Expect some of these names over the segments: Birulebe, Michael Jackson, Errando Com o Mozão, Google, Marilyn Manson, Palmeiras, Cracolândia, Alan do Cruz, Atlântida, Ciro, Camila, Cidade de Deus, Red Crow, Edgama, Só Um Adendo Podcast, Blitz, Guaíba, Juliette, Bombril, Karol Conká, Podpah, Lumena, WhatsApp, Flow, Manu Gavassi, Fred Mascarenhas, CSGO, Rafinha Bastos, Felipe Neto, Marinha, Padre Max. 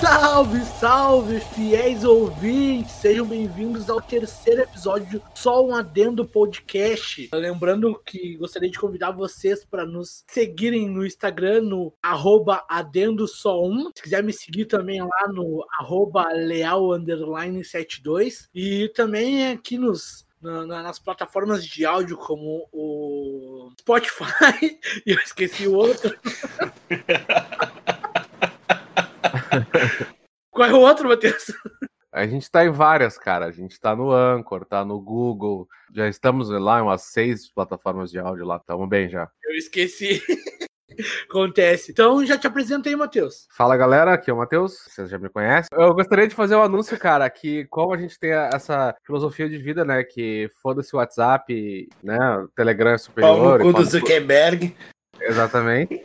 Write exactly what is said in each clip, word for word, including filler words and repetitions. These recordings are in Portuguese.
Salve, salve, fiéis ouvintes! Sejam bem-vindos ao terceiro episódio de Só Um Adendo Podcast. Lembrando que gostaria de convidar vocês para nos seguirem no Instagram, no arroba adendo só um. Se quiser me seguir também lá no arroba leal underline setenta e dois. E também aqui nos... Na, na, nas plataformas de áudio como o Spotify e eu esqueci o outro. Qual é o outro, Matheus? A gente tá em várias, cara. A gente tá no Anchor, tá no Google. Já estamos lá em umas seis plataformas de áudio lá. Tamo bem já. Eu esqueci. Acontece. Então já te apresentei, Matheus. Fala, galera, aqui é o Matheus, vocês já me conhecem. Eu gostaria de fazer um anúncio, cara, que como a gente tem essa filosofia de vida, né, que foda-se o WhatsApp, né, o Telegram é superior... Paulo do Zuckerberg. Exatamente.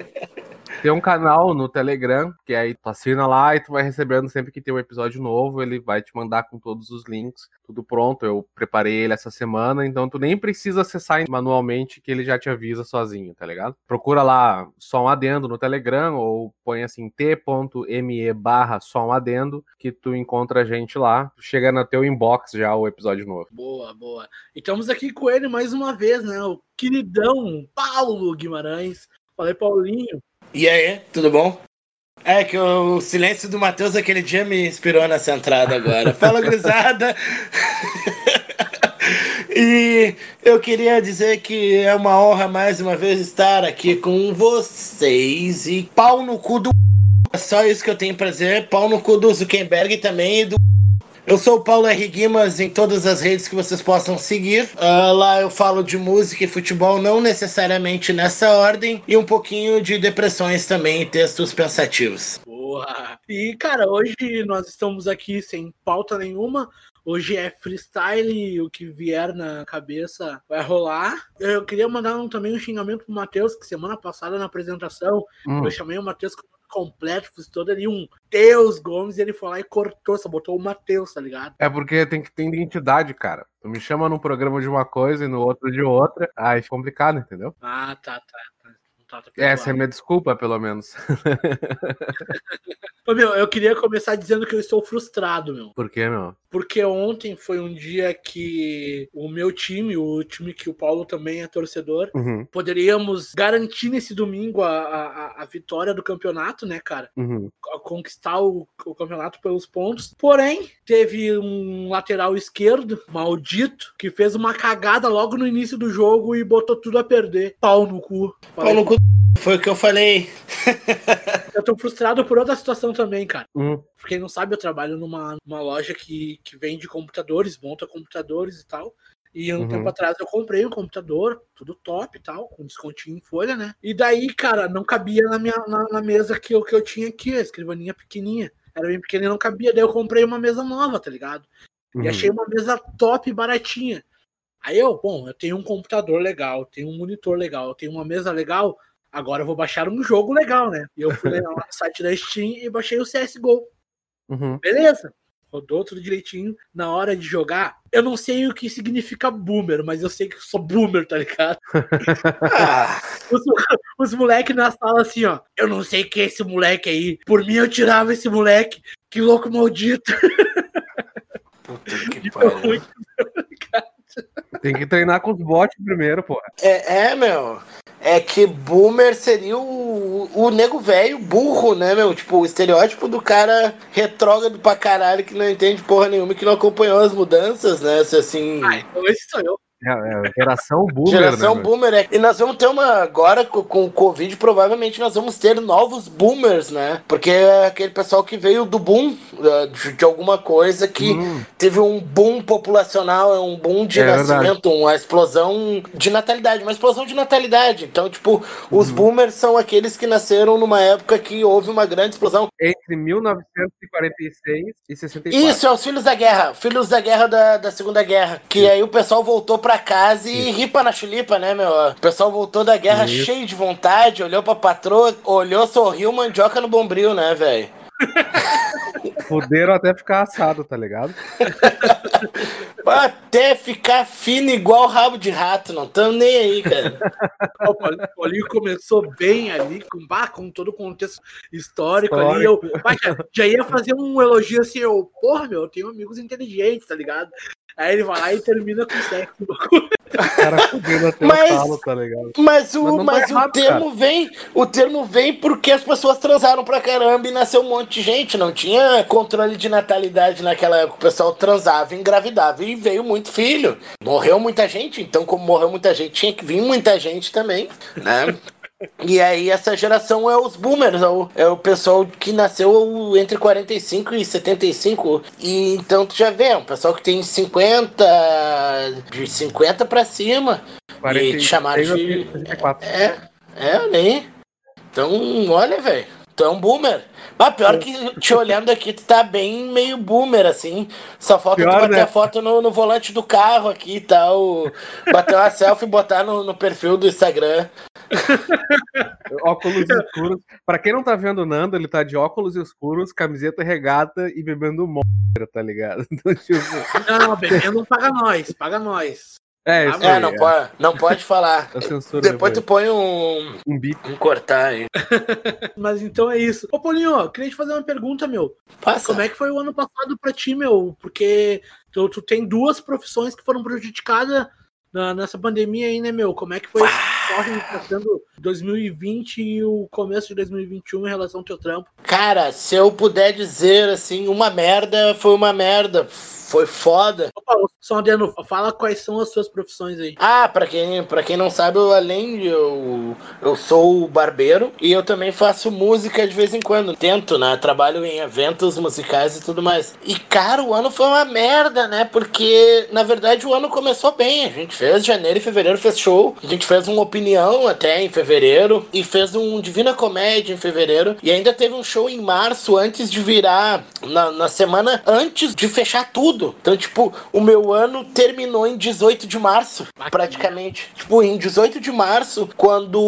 Tem um canal no Telegram, que aí tu assina lá e tu vai recebendo sempre que tem um episódio novo, ele vai te mandar com todos os links, tudo pronto. Eu preparei ele essa semana, então tu nem precisa acessar manualmente que ele já te avisa sozinho, tá ligado? Procura lá Só Um Adendo no Telegram ou põe assim t.me barra Só Um Adendo que tu encontra a gente lá. Chega no teu inbox já o episódio novo. Boa, boa. E estamos aqui com ele mais uma vez, né? O queridão Paulo Guimarães. Falei, Paulinho. E aí, tudo bom? É que o silêncio do Matheus aquele dia me inspirou nessa entrada agora. Fala, gurizada! E eu queria dizer que é uma honra mais uma vez estar aqui com vocês. E pau no cu do... É só isso que eu tenho pra dizer. Pau no cu do Zuckerberg também e do... Eu sou o Paulo R. Guimas em todas as redes que vocês possam seguir. Uh, lá eu falo de música e futebol, não necessariamente nessa ordem. E um pouquinho de depressões também, textos pensativos. Boa! E, cara, hoje nós estamos aqui sem pauta nenhuma. Hoje é freestyle, o que vier na cabeça vai rolar. Eu queria mandar um, também um xingamento pro Matheus, que semana passada na apresentação hum. eu chamei o Matheus... completo, fiz todo ali um Deus Gomes, e ele foi lá e cortou, só botou o Matheus, tá ligado? É porque tem que ter identidade, cara. Tu me chama num programa de uma coisa e no outro de outra, aí fica complicado, entendeu? Ah, tá, tá. tá, tá, tá Essa é minha desculpa, pelo menos. Ô, meu, eu queria começar dizendo que eu estou frustrado, meu. Por quê, meu? Porque ontem foi um dia que o meu time, o time que o Paulo também é torcedor, uhum. poderíamos garantir nesse domingo a, a, a vitória do campeonato, né, cara? Uhum. Conquistar o, o campeonato pelos pontos. Porém, teve um lateral esquerdo, maldito, que fez uma cagada logo no início do jogo e botou tudo a perder. Pau no cu. Falei. Pau no cu. Foi o que eu falei. Eu tô frustrado por outra situação também, cara. Uhum. Pra quem não sabe, eu trabalho numa, numa loja que, que vende computadores, monta computadores e tal. E um uhum. tempo atrás eu comprei um computador, tudo top e tal, com descontinho em folha, né? E daí, cara, não cabia na, minha, na, na mesa que eu, que eu tinha aqui, a escrivaninha pequenininha. Era bem pequenininha, não cabia. Daí eu comprei uma mesa nova, tá ligado? Uhum. E achei uma mesa top e baratinha. Aí eu, bom, eu tenho um computador legal, tenho um monitor legal, tenho uma mesa legal... Agora eu vou baixar um jogo legal, né? E eu fui lá no site da Steam e baixei o C S G O. Uhum. Beleza. Rodou tudo direitinho. Na hora de jogar, eu não sei o que significa boomer, mas eu sei que eu sou boomer, tá ligado? ah, os os moleques na sala assim, ó. Eu não sei quem é esse moleque aí. Por mim eu tirava esse moleque. Que louco maldito. Puta que pariu. Tem que treinar com os bots primeiro, pô. É, é, meu... É que boomer seria o, o nego velho burro, né, meu? Tipo, o estereótipo do cara retrógrado pra caralho que não entende porra nenhuma e que não acompanhou as mudanças, né? Se, assim... Ah, então esse sou eu. É, é, geração boomer, Geração né, boomer, é. E nós vamos ter uma... Agora, com, com o Covid, provavelmente nós vamos ter novos boomers, né? Porque é aquele pessoal que veio do boom, de, de alguma coisa que hum. teve um boom populacional, um boom de é nascimento, verdade. uma explosão de natalidade, uma explosão de natalidade. Então, tipo, os hum. boomers são aqueles que nasceram numa época que houve uma grande explosão. Entre mil novecentos e quarenta e seis e sessenta e quatro. Isso, é os filhos da guerra. Filhos da guerra da, da Segunda Guerra. Que Sim. aí o pessoal voltou pra casa e ripa na chulipa, né, meu? O pessoal voltou da guerra Isso. cheio de vontade, olhou pra patroa, olhou, sorriu, mandioca no bombril, né, velho? Fuderam até ficar assado, tá ligado? Até ficar fino igual rabo de rato, não estamos nem aí, cara. O Paulinho começou bem ali, com, bah, com todo o contexto histórico, histórico. ali. Eu, bah, já, já ia fazer um elogio assim, eu, porra, meu, eu tenho amigos inteligentes, tá ligado? Aí ele vai lá e termina com sexo. O cara fudendo até mas, o talo, tá ligado? Mas o, mas mas errado, o termo cara. vem, o termo vem porque as pessoas transaram pra caramba e nasceu um monte de gente. Não tinha controle de natalidade naquela época. O pessoal transava, engravidava e veio muito filho. Morreu muita gente, então como morreu muita gente, tinha que vir muita gente também, né? E aí essa geração é os boomers, é o, é o pessoal que nasceu entre quarenta e cinco e setenta e cinco, e então tu já vê, é um pessoal que tem cinquenta, de cinquenta pra chama de sessenta e quatro. É, é, nem. Então, olha, velho, tu é um boomer. Mas pior que te olhando aqui, tu tá bem meio boomer, assim. Só falta pior, tu bater, né, a foto no, no volante do carro aqui e tal. Bater uma selfie e botar no, no perfil do Instagram. Óculos escuros. Pra quem não tá vendo o Nando, ele tá de óculos escuros, camiseta regata e bebendo monstro, tá ligado? Então, tipo... Não, bebendo não paga nós, paga nós. É, isso ah, aí, não, é. Pode, não pode falar. Depois, depois tu põe um... Um bico. Um cortar aí. Mas então é isso. Ô, Paulinho, queria te fazer uma pergunta, meu. Passa. Como é que foi o ano passado pra ti, meu? Porque tu, tu tem duas profissões que foram prejudicadas na, nessa pandemia aí, né, meu? Como é que foi ah. esse corre passando dois mil e vinte e o começo de dois mil e vinte e um em relação ao teu trampo? Cara, se eu puder dizer, assim, uma merda, foi uma merda. Foi foda. Opa, só um adendo, fala quais são as suas profissões aí. Ah, pra quem, pra quem não sabe, eu, além de eu, eu sou barbeiro e eu também faço música de vez em quando. Tento, né? Trabalho em eventos musicais e tudo mais. E, cara, o ano foi uma merda, né? Porque, na verdade, o ano começou bem. A gente fez janeiro e fevereiro, fez show. A gente fez uma opinião até em fevereiro e fez um Divina Comédia em fevereiro. E ainda teve um show em março antes de virar, na, na semana antes de fechar tudo. Então, tipo, o meu ano terminou em dezoito de março, praticamente. Tipo, em dezoito de março, quando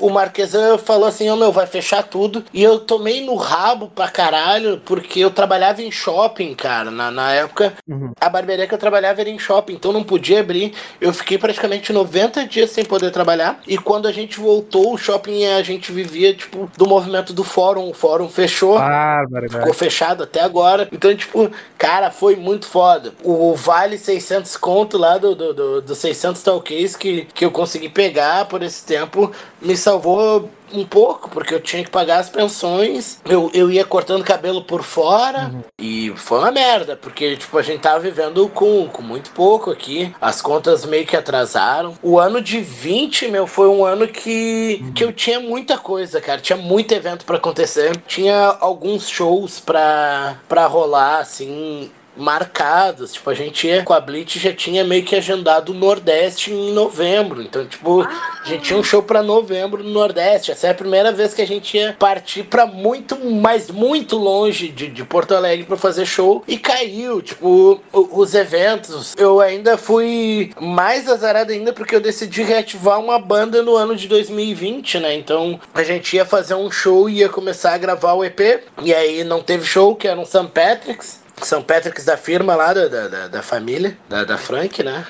o Marquesan falou assim, ô, meu, vai fechar tudo. E eu tomei no rabo pra caralho, porque eu trabalhava em shopping, cara. Na, na época, uhum. a barbearia que eu trabalhava era em shopping, então não podia abrir. Eu fiquei praticamente noventa dias sem poder trabalhar. E quando a gente voltou, o shopping, a gente vivia, tipo, do movimento do fórum. O fórum fechou, ah, ficou fechado até agora. Então, tipo, cara, foi muito foda. O vale seiscentos conto lá do, do, do, do seiscentos talkies que, que eu consegui pegar por esse tempo me salvou um pouco, porque eu tinha que pagar as pensões, eu, eu ia cortando cabelo por fora, uhum. e foi uma merda, porque tipo, a gente tava vivendo com, com muito pouco aqui, as contas meio que atrasaram. O ano de vinte, meu, foi um ano que, uhum. que eu tinha muita coisa, cara, tinha muito evento pra acontecer, tinha alguns shows pra, pra rolar, assim, marcados, tipo, a gente ia com a Blitz, já tinha meio que agendado o Nordeste em novembro, então, tipo, ah. a gente tinha um show pra novembro no Nordeste, essa é a primeira vez que a gente ia partir pra muito, mas muito longe de, de Porto Alegre pra fazer show, e caiu, tipo, os eventos, eu ainda fui mais azarado ainda, porque eu decidi reativar uma banda no ano de dois mil e vinte, né, então, a gente ia fazer um show e ia começar a gravar o E P, e aí não teve show, que era um Saint Patrick's, Saint Patrick's da firma lá, da, da, da família, da, da Frank, né?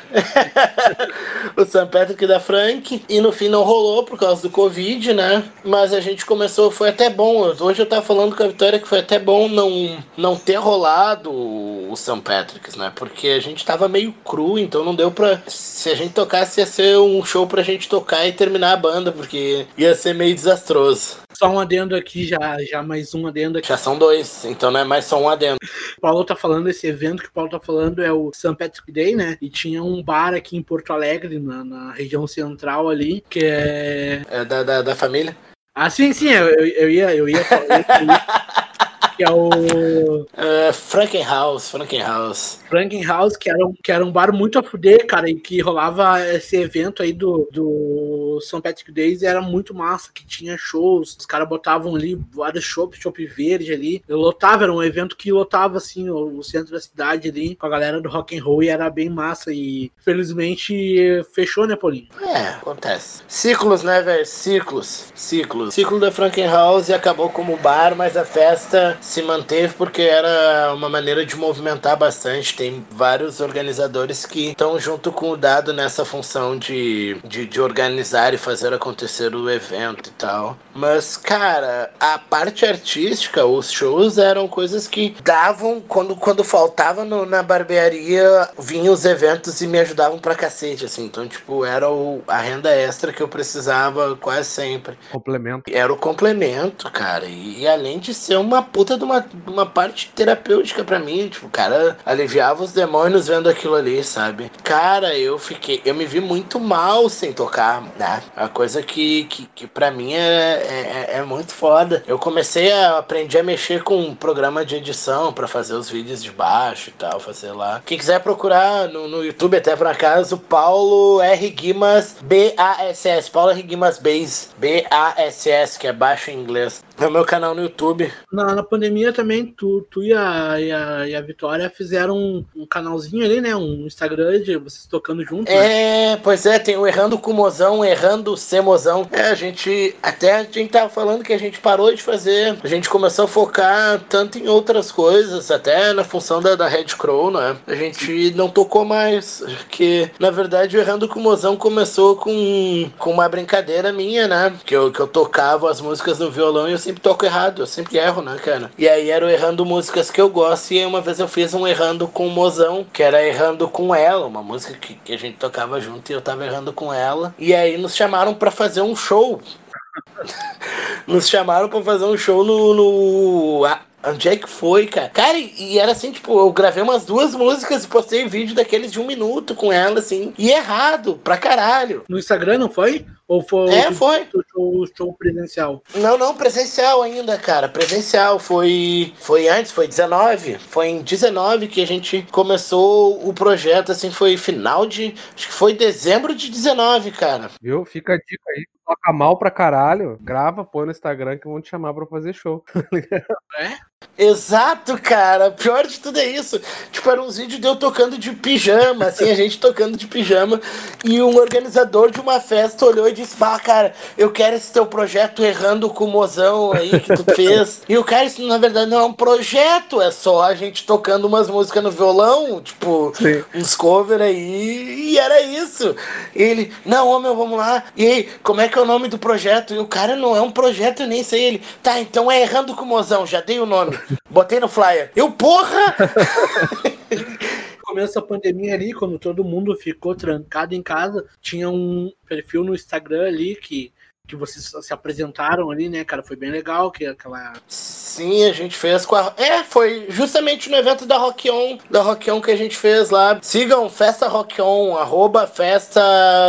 O Saint Patrick da Frank. E no fim não rolou por causa do Covid, né? Mas a gente começou, foi até bom. Hoje eu tava falando com a Vitória que foi até bom não, não ter rolado o Saint Patrick's, né? Porque a gente tava meio cru, então não deu pra... Se a gente tocasse, ia ser um show pra gente tocar e terminar a banda, porque ia ser meio desastroso. Só um adendo aqui, já, já mais um adendo aqui. Já são dois, então não é mais só um adendo. Paulo tá falando, esse evento que o Paulo tá falando é o Saint Patrick Day, né? E tinha um bar aqui em Porto Alegre, na, na região central ali, que é... É da, da, da família? Ah, sim, sim, eu, eu, eu ia... Eu ia falar que é o... Uh, Frankenhaus, Frankenhaus. Frankenhaus, que era, um, que era um bar muito a fuder, cara, e que rolava esse evento aí do, do Saint Patrick Days, era muito massa, que tinha shows, os caras botavam ali vários shows, chopp verde ali, eu lotava, era um evento que lotava, assim, o, o centro da cidade ali, com a galera do rock and roll, e era bem massa, e felizmente fechou, né, Paulinho? É, acontece. Ciclos, né, velho? Ciclos, ciclos. Ciclo da Frankenhaus e acabou como bar, mas a festa... se manteve porque era uma maneira de movimentar bastante. Tem vários organizadores que estão junto com o Dado nessa função de, de, de organizar e fazer acontecer o evento e tal. Mas, cara, a parte artística, os shows eram coisas que davam, quando, quando faltava no, na barbearia, vinham os eventos e me ajudavam pra cacete, assim. Então, tipo, era o, a renda extra que eu precisava quase sempre. Complemento. Era o complemento, cara. E, e além de ser uma puta de uma, de uma parte terapêutica pra mim, tipo, o cara aliviava os demônios vendo aquilo ali, sabe? Cara, eu fiquei... Eu me vi muito mal sem tocar, né? A coisa que, que, que pra mim é, é, é muito foda. Eu comecei a aprender a mexer com um programa de edição pra fazer os vídeos de baixo e tal, fazer lá. Quem quiser procurar no, no YouTube, até por acaso, Paulo R. Guimas B A S S. Paulo R. Guimas Bass. B A S S, que é baixo em inglês. É o meu canal no YouTube. Na, na pandemia também, tu, tu e, a, e, a, e a Vitória fizeram um, um canalzinho ali, né? Um Instagram de vocês tocando junto. É, né? Pois é, tem o Errando Com o Mozão, Errando Sem Mozão. É, a gente... Até a gente tava falando que a gente parou de fazer. A gente começou a focar tanto em outras coisas, até na função da, da Red Crow, né? A gente não tocou mais. Porque, na verdade, o Errando Com o Mozão começou com, com uma brincadeira minha, né? Que eu, que eu tocava as músicas no violão e eu sempre toco errado, eu sempre erro, né, cara? E aí era o Errando Músicas que eu gosto, e uma vez eu fiz um Errando Com o Mozão, que era Errando Com Ela, uma música que, que a gente tocava junto e eu tava errando com ela. E aí nos chamaram pra fazer um show. Nos chamaram pra fazer um show no... no... Ah. Onde é que foi, cara? Cara, e era assim, tipo, eu gravei umas duas músicas e postei vídeo daqueles de um minuto com ela, assim, e errado, pra caralho. No Instagram, não foi? Ou foi? É, foi. O show, show presencial? Não, não, presencial ainda, cara. Presencial foi... Foi antes, foi dezenove. Foi em dezenove que a gente começou o projeto, assim, foi final de... Acho que foi dezembro de dezenove, cara. Viu? Fica a dica aí. Toca mal pra caralho, grava, põe no Instagram que vão te chamar pra fazer show. É? Exato, cara. Pior de tudo é isso. Tipo, era uns vídeos de eu tocando de pijama, assim, a gente tocando de pijama, e um organizador de uma festa olhou e disse: "Bah, cara, eu quero esse teu projeto Errando Com o Mozão aí que tu fez." E o cara, isso na verdade não é um projeto, é só a gente tocando umas músicas no violão, tipo, sim, uns covers aí, e era isso. E ele: "Não, ô meu, vamos lá. E aí, como é que é o nome do projeto?" E o cara: "Não é um projeto, eu nem sei." Ele: "Tá, então é Errando Com o Mozão, já dei o nome." Botei no flyer. Eu, porra! No começo da pandemia ali, quando todo mundo ficou trancado em casa, tinha um perfil no Instagram ali que, que vocês se apresentaram ali, né, cara? Foi bem legal que aquela... Sim, a gente fez com a... É, foi justamente no evento da Rock On, da Rock On que a gente fez lá. Sigam Festa Rock On, arroba Festa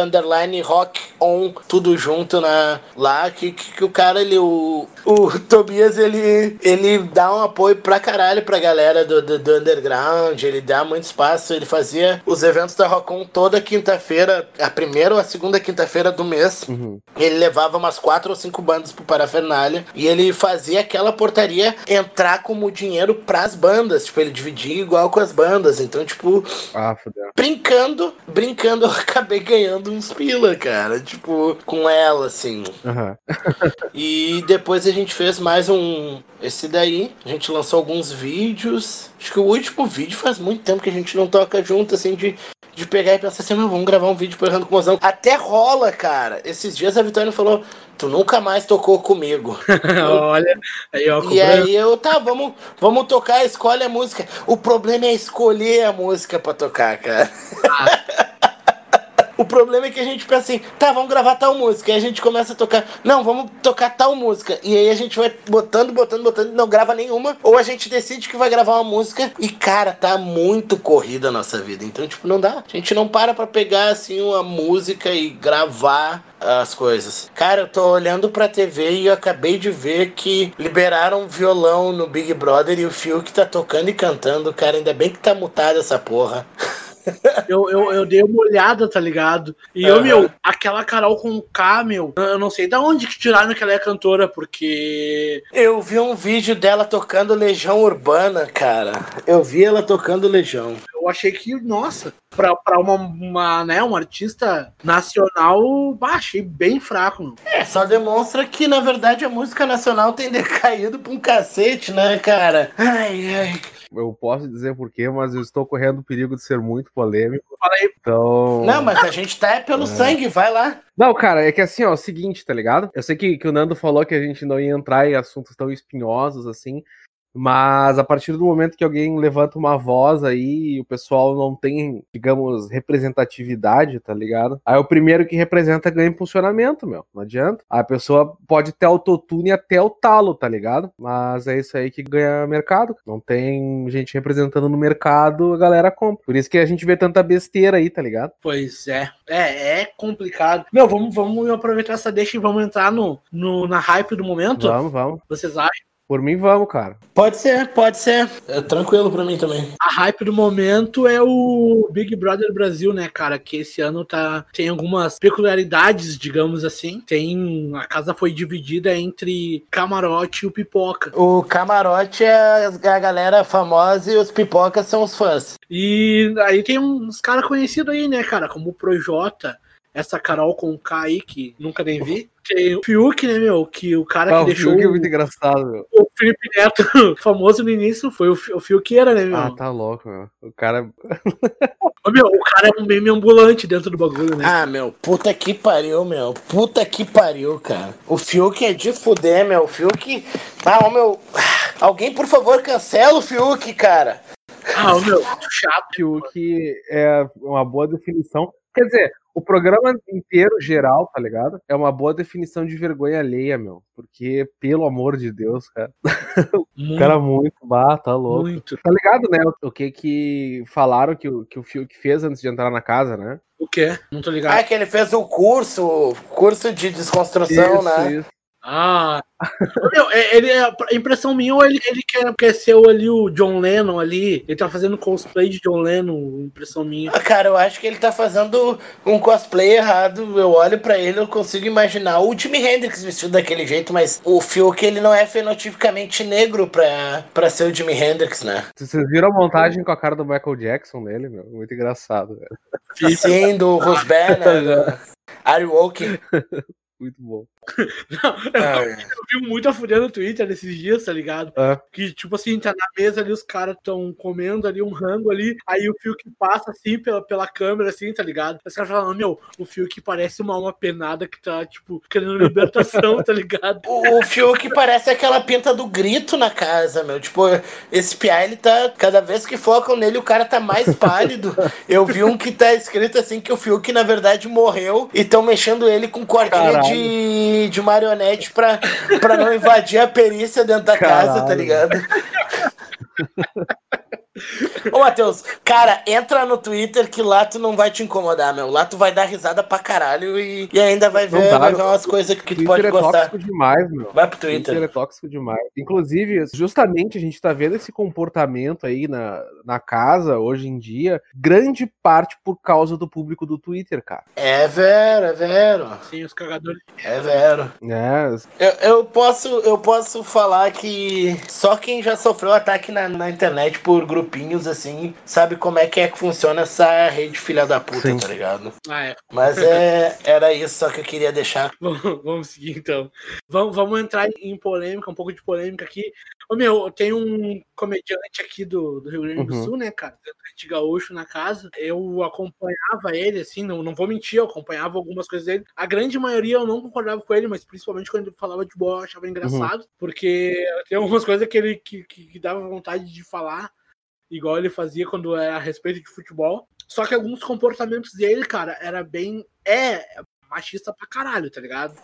Underline Rock On, tudo junto, né? Lá que, que, que o cara, ele, o, o Tobias, ele, ele dá um apoio pra caralho pra galera do, do, do underground, ele dá muito espaço, ele fazia os eventos da Rock On toda quinta-feira, a primeira ou a segunda quinta-feira do mês. Uhum. Ele levava umas quatro ou cinco bandas pro parafernália e ele fazia aquela portaria entrar como dinheiro pras bandas, tipo, ele dividia igual com as bandas, então, tipo, ah, brincando, brincando, eu acabei ganhando uns pila, cara, tipo, com ela, assim. Uhum. E depois a gente fez mais um, esse daí, a gente lançou alguns vídeos, acho que o último vídeo faz muito tempo que a gente não toca junto, assim, de de pegar e pensar assim: "Não, vamos gravar um vídeo pro Errando Com o Mozão." Até rola, cara. Esses dias a Vitória falou: "Tu nunca mais tocou comigo." Olha, aí eu E aí eu, tá, vamos, vamos tocar, escolhe a música. O problema é escolher a música pra tocar, cara. Ah. O problema é que a gente pensa assim: "Tá, vamos gravar tal música." Aí a gente começa a tocar: "Não, vamos tocar tal música." E aí a gente vai botando, botando, botando, não grava nenhuma. Ou a gente decide que vai gravar uma música. E, cara, tá muito corrida a nossa vida. Então, tipo, não dá. A gente não para pra pegar, assim, uma música e gravar as coisas. Cara, eu tô olhando pra T V e eu acabei de ver que liberaram um violão no Big Brother e o Fiuk tá tocando e cantando. Cara, ainda bem que tá mutada essa porra. Eu, eu, eu dei uma olhada, tá ligado? E eu, uhum. meu, aquela Karol Conká, meu, eu não sei de onde que tiraram que ela é cantora, porque... Eu vi um vídeo dela tocando Legião Urbana, cara. Eu vi ela tocando Legião. Eu achei que, nossa, pra, pra uma, uma, né, uma artista nacional, bah, achei bem fraco, meu. É, só demonstra que, na verdade, a música nacional tem decaído pra um cacete, né, cara? Ai, ai... Eu posso dizer porquê, mas eu estou correndo o perigo de ser muito polêmico. Fala aí. Então... Não, mas a gente tá é pelo é. sangue, vai lá. Não, cara, é que assim, ó, é o seguinte, tá ligado? Eu sei que, que o Nando falou que a gente não ia entrar em assuntos tão espinhosos assim, mas a partir do momento que alguém levanta uma voz aí e o pessoal não tem, digamos, representatividade, tá ligado? Aí o primeiro que representa ganha impulsionamento, meu. Não adianta. A pessoa pode ter autotune até o talo, tá ligado? Mas é isso aí que ganha mercado. Não tem gente representando no mercado, a galera compra. Por isso que a gente vê tanta besteira aí, tá ligado? Pois é. É, é complicado. Meu, vamos, vamos aproveitar essa deixa e vamos entrar no, no, na hype do momento? Vamos, vamos. Vocês acham? Por mim, vamos, cara. Pode ser, pode ser. É tranquilo pra mim também. A hype do momento é o Big Brother Brasil, né, cara? Que esse ano tá... tem algumas peculiaridades, digamos assim. Tem... A casa foi dividida entre camarote e o pipoca. O camarote é a galera famosa e os pipocas são os fãs. E aí tem uns caras conhecidos aí, né, cara? Como o Projota, essa Karol Conká aí, que nunca nem vi. Tem o Fiuk, né, meu? Que o cara ah, que o deixou... Fiuk é muito engraçado, meu. O Felipe Neto famoso no início foi o, F... o Fiuqueira, né, meu? Ah, tá louco, meu. O cara... meu, o cara é um meme ambulante dentro do bagulho, né? Ah, meu, puta que pariu, meu. Puta que pariu, cara. O Fiuk é de fuder, meu. O Fiuk... Ah, meu... Alguém, por favor, cancela o Fiuk, cara. Ah, meu, chato. O Fiuk é uma boa definição. Quer dizer... O programa inteiro, geral, tá ligado? É uma boa definição de vergonha alheia, meu. Porque, pelo amor de Deus, cara. Muito, o cara muito bah, tá louco. Muito. Tá ligado, né? O que que falaram que o, que o Fiuk fez antes de entrar na casa, né? O quê? Não tô ligado. Ah, que ele fez o curso, curso de desconstrução, isso, né? Isso. Ah, meu, ele, a impressão minha ou ele, ele quer, quer ser ali o John Lennon ali, ele tá fazendo cosplay de John Lennon, impressão minha. Ah, cara, eu acho que ele tá fazendo um cosplay errado, eu olho pra ele, eu consigo imaginar o Jimi Hendrix vestido daquele jeito, mas o Fiuk, ele não é fenotipicamente negro pra, pra ser o Jimi Hendrix, né? Vocês viram a montagem com a cara do Michael Jackson nele, meu? Muito engraçado, velho. Sim, do Rosberg, né? Are you walking? Muito bom. Não, eu, ah, eu, eu vi muito a fuder no Twitter nesses dias, tá ligado? É. Que, tipo assim, tá na mesa ali, os caras tão comendo ali um rango ali, aí o Fiuk passa assim pela, pela câmera, assim, tá ligado? Os caras falam, meu, o Fiuk parece uma alma penada que tá, tipo, querendo libertação, tá ligado? O, o Fiuk parece aquela pinta do grito na casa, meu. Tipo, esse piá, ele tá, cada vez que focam nele, o cara tá mais pálido. Eu vi um que tá escrito assim, que o Fiuk, na verdade, morreu e tão mexendo ele com cordinha de De, de marionete pra, pra não invadir a perícia dentro da Caralho. casa, tá ligado? Ô, Matheus, cara, entra no Twitter que lá tu não vai te incomodar, meu. Lá tu vai dar risada pra caralho e, e ainda vai ver, dá, vai ver umas coisas que tu pode gostar. É tóxico demais, meu. Vai pro Twitter. Twitter é tóxico demais. Inclusive, justamente a gente tá vendo esse comportamento aí na, na casa, hoje em dia, grande parte por causa do público do Twitter, cara. É vero, é vero. Sim, os cagadores. É vero. É. Eu, eu, posso, eu posso falar que só quem já sofreu ataque na, na internet por grupo grupinhos, assim, sabe como é que é que funciona essa rede filha da puta, Sim. tá ligado? Ah, é. Mas é, era isso só que eu queria deixar. Vamos, vamos seguir, então. Vamos, vamos entrar em polêmica, um pouco de polêmica aqui. Ô, meu, tem um comediante aqui do, do Rio Grande uhum. do Sul, né, cara? De gaúcho na casa. Eu acompanhava ele, assim, não, não vou mentir, eu acompanhava algumas coisas dele. A grande maioria eu não concordava com ele, mas principalmente quando ele falava de boa, eu achava engraçado, uhum. porque tem algumas coisas que ele que, que, que dava vontade de falar, igual ele fazia quando era a respeito de futebol. Só que alguns comportamentos dele, cara, era bem... É machista pra caralho, tá ligado?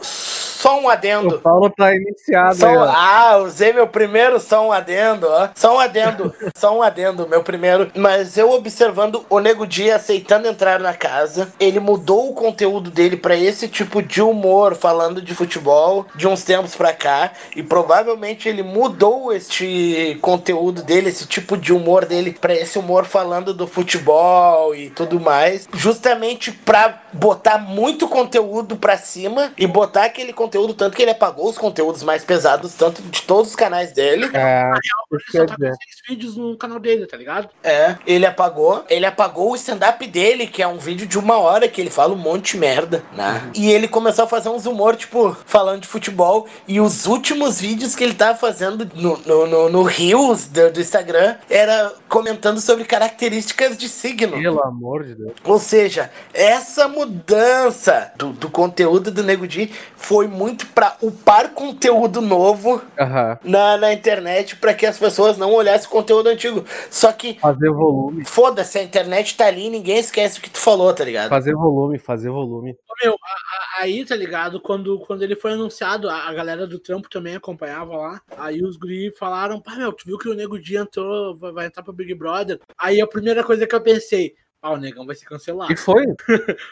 Só um adendo. O Paulo tá iniciado. Só... Aí, ah, usei meu primeiro só um adendo. Ó. Só um adendo. Só um adendo, meu primeiro. Mas eu observando o Nego Di aceitando entrar na casa, ele mudou o conteúdo dele pra esse tipo de humor, falando de futebol, de uns tempos pra cá. E provavelmente ele mudou este conteúdo dele, esse tipo de humor dele, pra esse humor falando do futebol e tudo mais. Justamente pra botar muito conteúdo pra cima e botar aquele conteúdo, tanto que ele apagou os conteúdos mais pesados, tanto de todos os canais dele. É, só tá com seis vídeos no canal dele, tá ligado? É, ele apagou. Ele apagou o stand-up dele, que é um vídeo de uma hora que ele fala um monte de merda, né? Uhum. E ele começou a fazer uns humor, tipo, falando de futebol. E os últimos vídeos que ele tava fazendo no, no, no, no Reels do, do Instagram era comentando sobre características de signo. Pelo amor de Deus. Ou seja, essa mudança do, do conteúdo do Nego Di foi muito pra upar conteúdo novo uhum. na, na internet, pra que as pessoas não olhassem o conteúdo antigo. Só que... Fazer volume. Foda-se, a internet tá ali e ninguém esquece o que tu falou, tá ligado? Fazer volume, fazer volume. Meu, aí, tá ligado, quando, quando ele foi anunciado, a galera do trampo também acompanhava lá, aí os guri falaram, pá, meu, tu viu que o Nego Di entrou, vai, vai entrar pro Big Brother? Aí a primeira coisa que eu pensei, ah, o negão vai ser cancelado. E foi?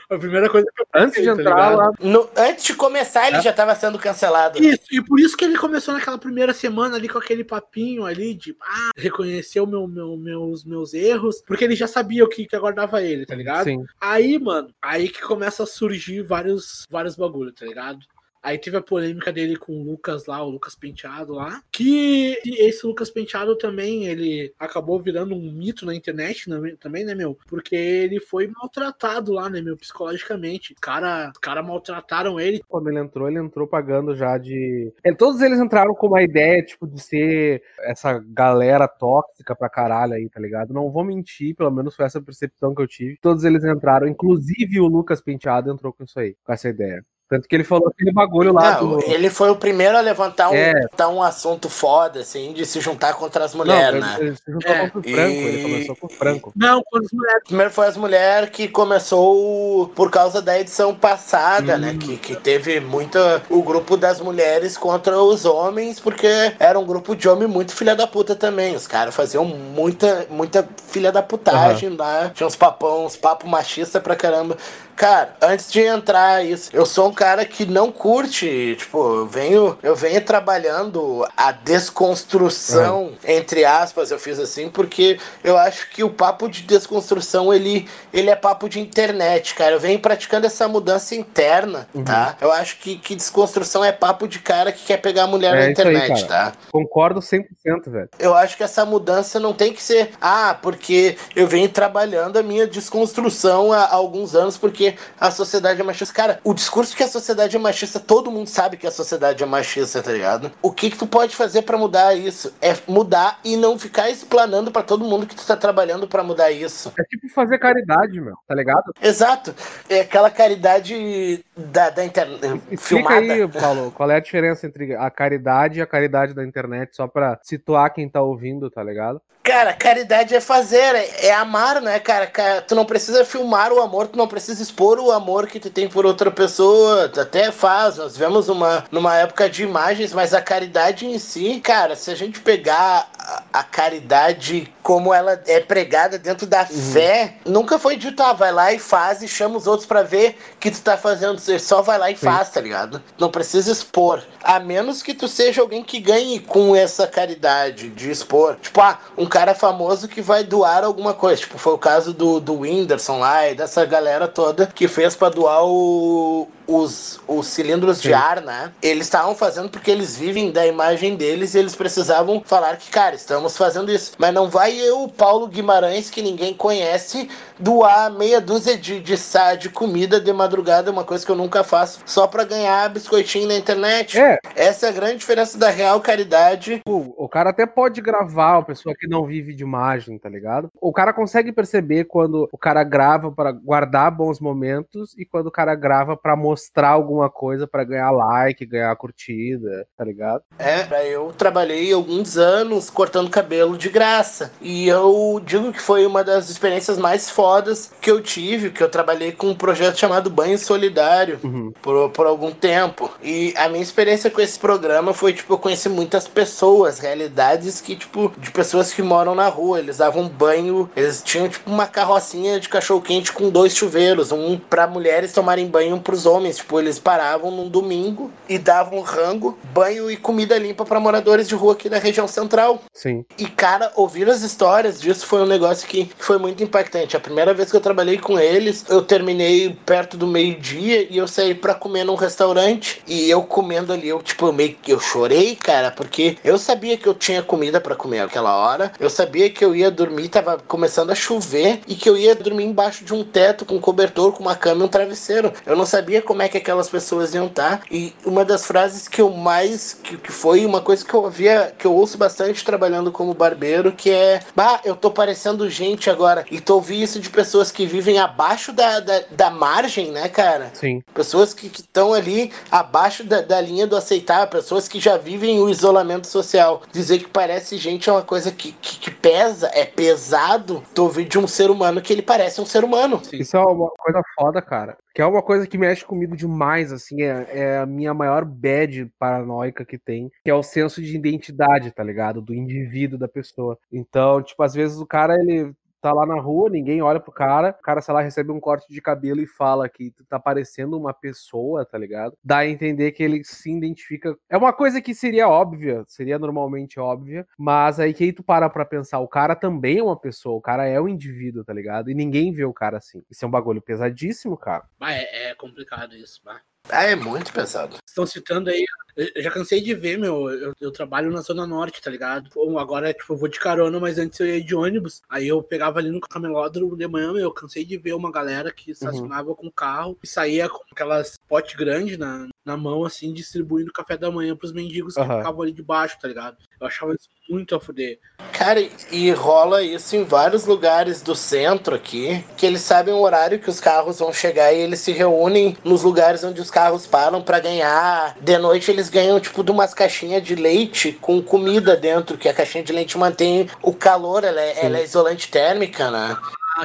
A primeira coisa que eu pensei, antes de entrar tá lá... No, antes de começar, ele é. já tava sendo cancelado. Isso, e por isso que ele começou naquela primeira semana ali com aquele papinho ali de, ah, reconheceu meu, meu, meus, meus erros, porque ele já sabia o que, que aguardava ele, tá ligado? Sim. Aí, mano, aí que começa a surgir vários, vários bagulhos, tá ligado? Aí teve a polêmica dele com o Lucas lá, o Lucas Penteado lá, que esse Lucas Penteado também, ele acabou virando um mito na internet também, né, meu? Porque ele foi maltratado lá, né, meu, psicologicamente. Os caras cara maltrataram ele. Quando ele entrou, ele entrou pagando já de... Todos eles entraram com uma ideia, tipo, de ser essa galera tóxica pra caralho aí, tá ligado? Não vou mentir, pelo menos foi essa percepção que eu tive. Todos eles entraram, inclusive o Lucas Penteado entrou com isso aí, com essa ideia. Tanto que ele falou aquele bagulho lá. Não, do... Ele foi o primeiro a levantar um, é. levantar um assunto foda, assim, de se juntar contra as mulheres, né? Ele, ele se juntou é. com o Franco, e... ele começou com o Franco. Não, com as mulheres. Primeiro foi as mulheres que começou por causa da edição passada, hum. né? Que, que teve muito o grupo das mulheres contra os homens, porque era um grupo de homem muito filha da puta também. Os caras faziam muita, muita filha da putagem uhum. lá. Tinha uns papão, uns papo machista pra caramba. Cara, antes de entrar isso, eu sou um cara que não curte, tipo, eu venho, eu venho trabalhando a desconstrução, uhum. entre aspas, eu fiz assim, porque eu acho que o papo de desconstrução, ele, ele é papo de internet, cara, eu venho praticando essa mudança interna, uhum. tá? Eu acho que, que desconstrução é papo de cara que quer pegar a mulher é na internet, aí, tá? Concordo cem por cento, velho. Eu acho que essa mudança não tem que ser, ah, porque eu venho trabalhando a minha desconstrução há, há alguns anos, porque a sociedade é machista. Cara, o discurso que a sociedade é machista, todo mundo sabe que a sociedade é machista, tá ligado? O que que tu pode fazer pra mudar isso? É mudar e não ficar explanando pra todo mundo que tu tá trabalhando pra mudar isso. É tipo fazer caridade, meu, tá ligado? Exato. É aquela caridade da, da internet filmada. Explica aí, Paulo, qual é a diferença entre a caridade e a caridade da internet, só pra situar quem tá ouvindo, tá ligado? Cara, caridade é fazer, é amar, né, cara? Tu não precisa filmar o amor, tu não precisa expor o amor que tu tem por outra pessoa, até faz, nós vivemos uma, numa época de imagens, mas a caridade em si, cara, se a gente pegar a, a caridade como ela é pregada dentro da uhum. fé, nunca foi dito, ah, vai lá e faz e chama os outros pra ver que tu tá fazendo, só vai lá e Sim. faz, tá ligado? Não precisa expor, a menos que tu seja alguém que ganhe com essa caridade de expor, tipo, ah, um cara famoso que vai doar alguma coisa, tipo, foi o caso do, do Whindersson lá e dessa galera toda que fez pra doar o, os, os cilindros Sim. de ar, né? Eles estavam fazendo porque eles vivem da imagem deles e eles precisavam falar que, cara, estamos fazendo isso. Mas não vai eu, Paulo Guimarães, que ninguém conhece, doar meia dúzia de, de sá de comida de madrugada, uma coisa que eu nunca faço, só pra ganhar biscoitinho na internet. É. Essa é a grande diferença da real caridade. O, o cara até pode gravar, a pessoa que não vive de imagem, tá ligado? O cara consegue perceber quando o cara grava pra guardar bons momentos e quando o cara grava pra mostrar mostrar alguma coisa pra ganhar like, ganhar curtida, tá ligado? É, eu trabalhei alguns anos cortando cabelo de graça. E eu digo que foi uma das experiências mais fodas que eu tive, que eu trabalhei com um projeto chamado Banho Solidário, uhum, por, por algum tempo. E a minha experiência com esse programa foi, tipo, eu conheci muitas pessoas, realidades que, tipo, de pessoas que moram na rua. Eles davam banho, eles tinham, tipo, uma carrocinha de cachorro-quente com dois chuveiros, um pra mulheres tomarem banho e um pros homens. Tipo, eles paravam num domingo e davam rango, banho e comida limpa pra moradores de rua aqui da região central. Sim. E, cara, ouvir as histórias disso foi um negócio que foi muito impactante. A primeira vez que eu trabalhei com eles, eu terminei perto do meio-dia e eu saí pra comer num restaurante. E eu comendo ali, eu, tipo, eu meio que eu chorei, cara, porque eu sabia que eu tinha comida pra comer aquela hora, eu sabia que eu ia dormir, tava começando a chover, e que eu ia dormir embaixo de um teto, com um cobertor, com uma cama e um travesseiro. Eu não sabia como é que aquelas pessoas iam estar. E uma das frases que eu mais, que, que foi uma coisa que eu ouvia, que eu ouço bastante trabalhando como barbeiro, que é, bah, eu tô parecendo gente agora. E tô ouvindo isso de pessoas que vivem abaixo da, da, da margem, né, cara? Sim. Pessoas que estão ali abaixo da, da linha do aceitar, pessoas que já vivem o isolamento social. Dizer que parece gente é uma coisa que, que, que pesa, é pesado. Tô ouvindo de um ser humano que ele parece um ser humano. Sim. Isso é uma coisa foda, cara. Que é uma coisa que mexe comigo demais, assim, é, é a minha maior bad paranoica que tem, que é o senso de identidade, tá ligado? Do indivíduo, da pessoa. Então, tipo, às vezes o cara, ele tá lá na rua, ninguém olha pro cara, o cara, sei lá, recebe um corte de cabelo e fala que tá parecendo uma pessoa, tá ligado? Dá a entender que ele se identifica. É uma coisa que seria óbvia, seria normalmente óbvia, mas aí que aí tu para pra pensar, o cara também é uma pessoa, o cara é um indivíduo, tá ligado? E ninguém vê o cara assim. Isso é um bagulho pesadíssimo, cara. Mas é, é complicado isso, mas... Ah, é muito pesado. Estão citando aí, eu já cansei de ver, meu, eu, eu trabalho na Zona Norte, tá ligado? Pô, agora, tipo, eu vou de carona, mas antes eu ia de ônibus. Aí eu pegava ali no camelódromo de manhã, meu, eu cansei de ver uma galera que estacionava uhum. com carro e saía com aquelas pote grande na, na mão, assim, distribuindo café da manhã pros mendigos uhum. que ficavam ali de baixo, tá ligado? Eu achava isso muito a fuder. Cara, e rola isso em vários lugares do centro aqui, que eles sabem o horário que os carros vão chegar e eles se reúnem nos lugares onde os carros param pra ganhar. De noite eles ganham, tipo, de umas caixinhas de leite com comida dentro, que a caixinha de leite mantém o calor, ela é, ela é isolante térmica, né?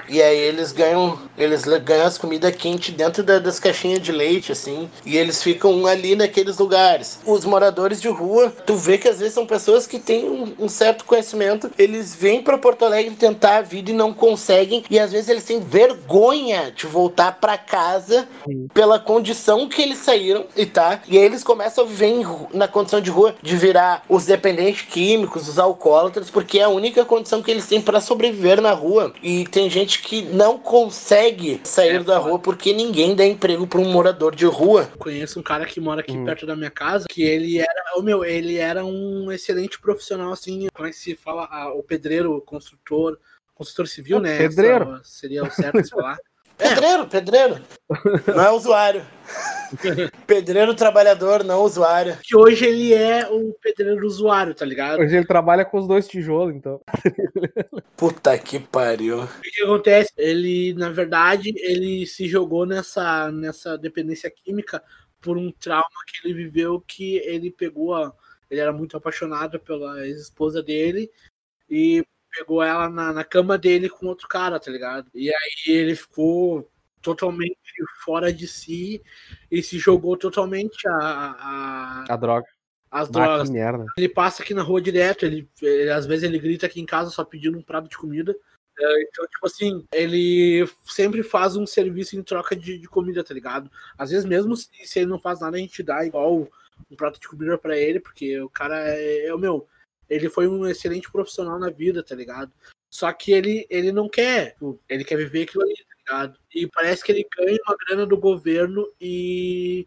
E aí eles ganham, eles ganham as comidas quentes dentro da, das caixinhas de leite, assim. E eles ficam ali naqueles lugares. Os moradores de rua, tu vê que às vezes são pessoas que têm um, um certo conhecimento. Eles vêm pra Porto Alegre tentar a vida e não conseguem. E às vezes eles têm vergonha de voltar pra casa pela condição que eles saíram e tá. E aí eles começam a viver em, na condição de rua, de virar os dependentes químicos, os alcoólatras, porque é a única condição que eles têm pra sobreviver na rua. E tem gente que não consegue sair é, da foda. Rua porque ninguém dá emprego pra um morador de rua. Conheço um cara que mora aqui hum. perto da minha casa, que ele era, oh meu, ele era um excelente profissional, assim, como é que se fala? Ah, o pedreiro, o construtor, construtor civil, é, né? Pedreiro. Essa seria o certo de falar. Pedreiro, pedreiro. Não é usuário. Pedreiro trabalhador, não usuário. Que hoje ele é o pedreiro usuário, tá ligado? Hoje ele trabalha com os dois tijolos, então. Puta que pariu. O que acontece? Ele, na verdade, ele se jogou nessa, nessa dependência química por um trauma que ele viveu, que ele pegou a... Ele era muito apaixonado pela ex-esposa dele e... pegou ela na, na cama dele com outro cara, tá ligado? E aí ele ficou totalmente fora de si e se jogou totalmente a... A, a droga. As drogas. Ah, que merda. Ele passa aqui na rua direto, ele, ele, às vezes ele grita aqui em casa só pedindo um prato de comida. Então, tipo assim, ele sempre faz um serviço em troca de, de comida, tá ligado? Às vezes mesmo se, se ele não faz nada, a gente dá igual um prato de comida pra ele, porque o cara é, é o meu... Ele foi um excelente profissional na vida, tá ligado? Só que ele, ele não quer. Ele quer viver aquilo ali, tá ligado? E parece que ele ganha uma grana do governo e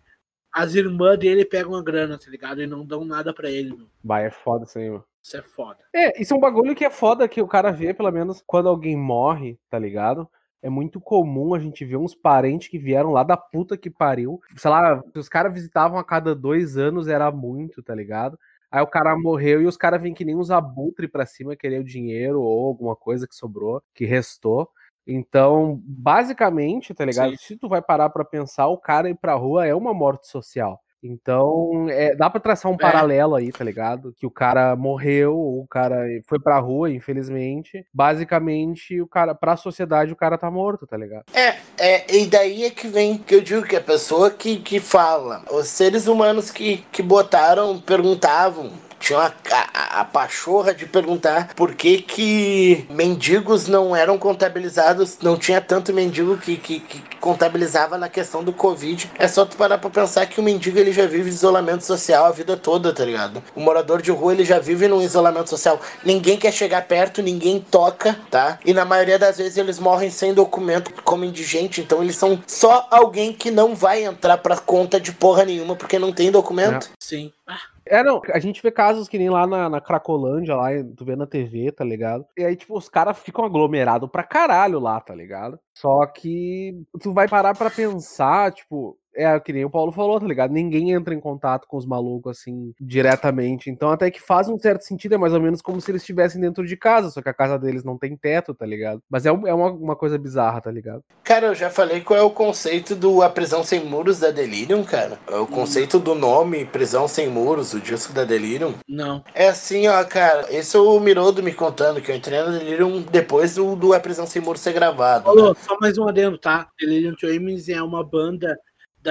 as irmãs dele pegam a grana, tá ligado? E não dão nada pra ele, mano. Vai, é foda isso aí, mano. Isso é foda. É, isso é um bagulho que é foda que o cara vê, pelo menos, quando alguém morre, tá ligado? É muito comum a gente ver uns parentes que vieram lá da puta que pariu. Sei lá, os caras visitavam a cada dois anos, era muito, tá ligado? Aí o cara morreu e os caras vêm que nem uns abutre pra cima, querer o dinheiro ou alguma coisa que sobrou, que restou. Então, basicamente, tá ligado? Sim. Se tu vai parar pra pensar, o cara ir pra rua é uma morte social. Então, é, dá pra traçar um é. paralelo aí, tá ligado? Que o cara morreu, o cara foi pra rua, infelizmente. Basicamente, o cara, pra sociedade, o cara tá morto, tá ligado? É, é e daí é que vem, que eu digo que a pessoa que, que fala, os seres humanos que, que botaram, perguntavam, tinha a, a, a pachorra de perguntar por que que mendigos não eram contabilizados, não tinha tanto mendigo que, que, que contabilizava na questão do Covid. É só tu parar pra pensar que o mendigo ele já vive de isolamento social a vida toda, tá ligado? O morador de rua ele já vive num isolamento social. Ninguém quer chegar perto, ninguém toca, tá? E na maioria das vezes eles morrem sem documento como indigente, então eles são só alguém que não vai entrar pra conta de porra nenhuma porque não tem documento. Não. Sim. Ah. É, não, a gente vê casos que nem lá na, na Cracolândia, lá, tu vê na T V, tá ligado? E aí, tipo, os caras ficam aglomerados pra caralho lá, tá ligado? Só que tu vai parar pra pensar, tipo... É, que nem o Paulo falou, tá ligado? Ninguém entra em contato com os malucos, assim, diretamente. Então até que faz um certo sentido, é mais ou menos como se eles estivessem dentro de casa, só que a casa deles não tem teto, tá ligado? Mas é, um, é uma, uma coisa bizarra, tá ligado? Cara, eu já falei qual é o conceito do A Prisão Sem Muros da Delirium, cara. É o conceito do nome Prisão Sem Muros, o disco da Delirium. Não. É assim, ó, cara, esse é o Mirodo me contando, que eu entrei na Delirium depois do, do A Prisão Sem Muros ser gravado. Alô, né? Só mais um adendo, tá? Delirium Twins é uma banda...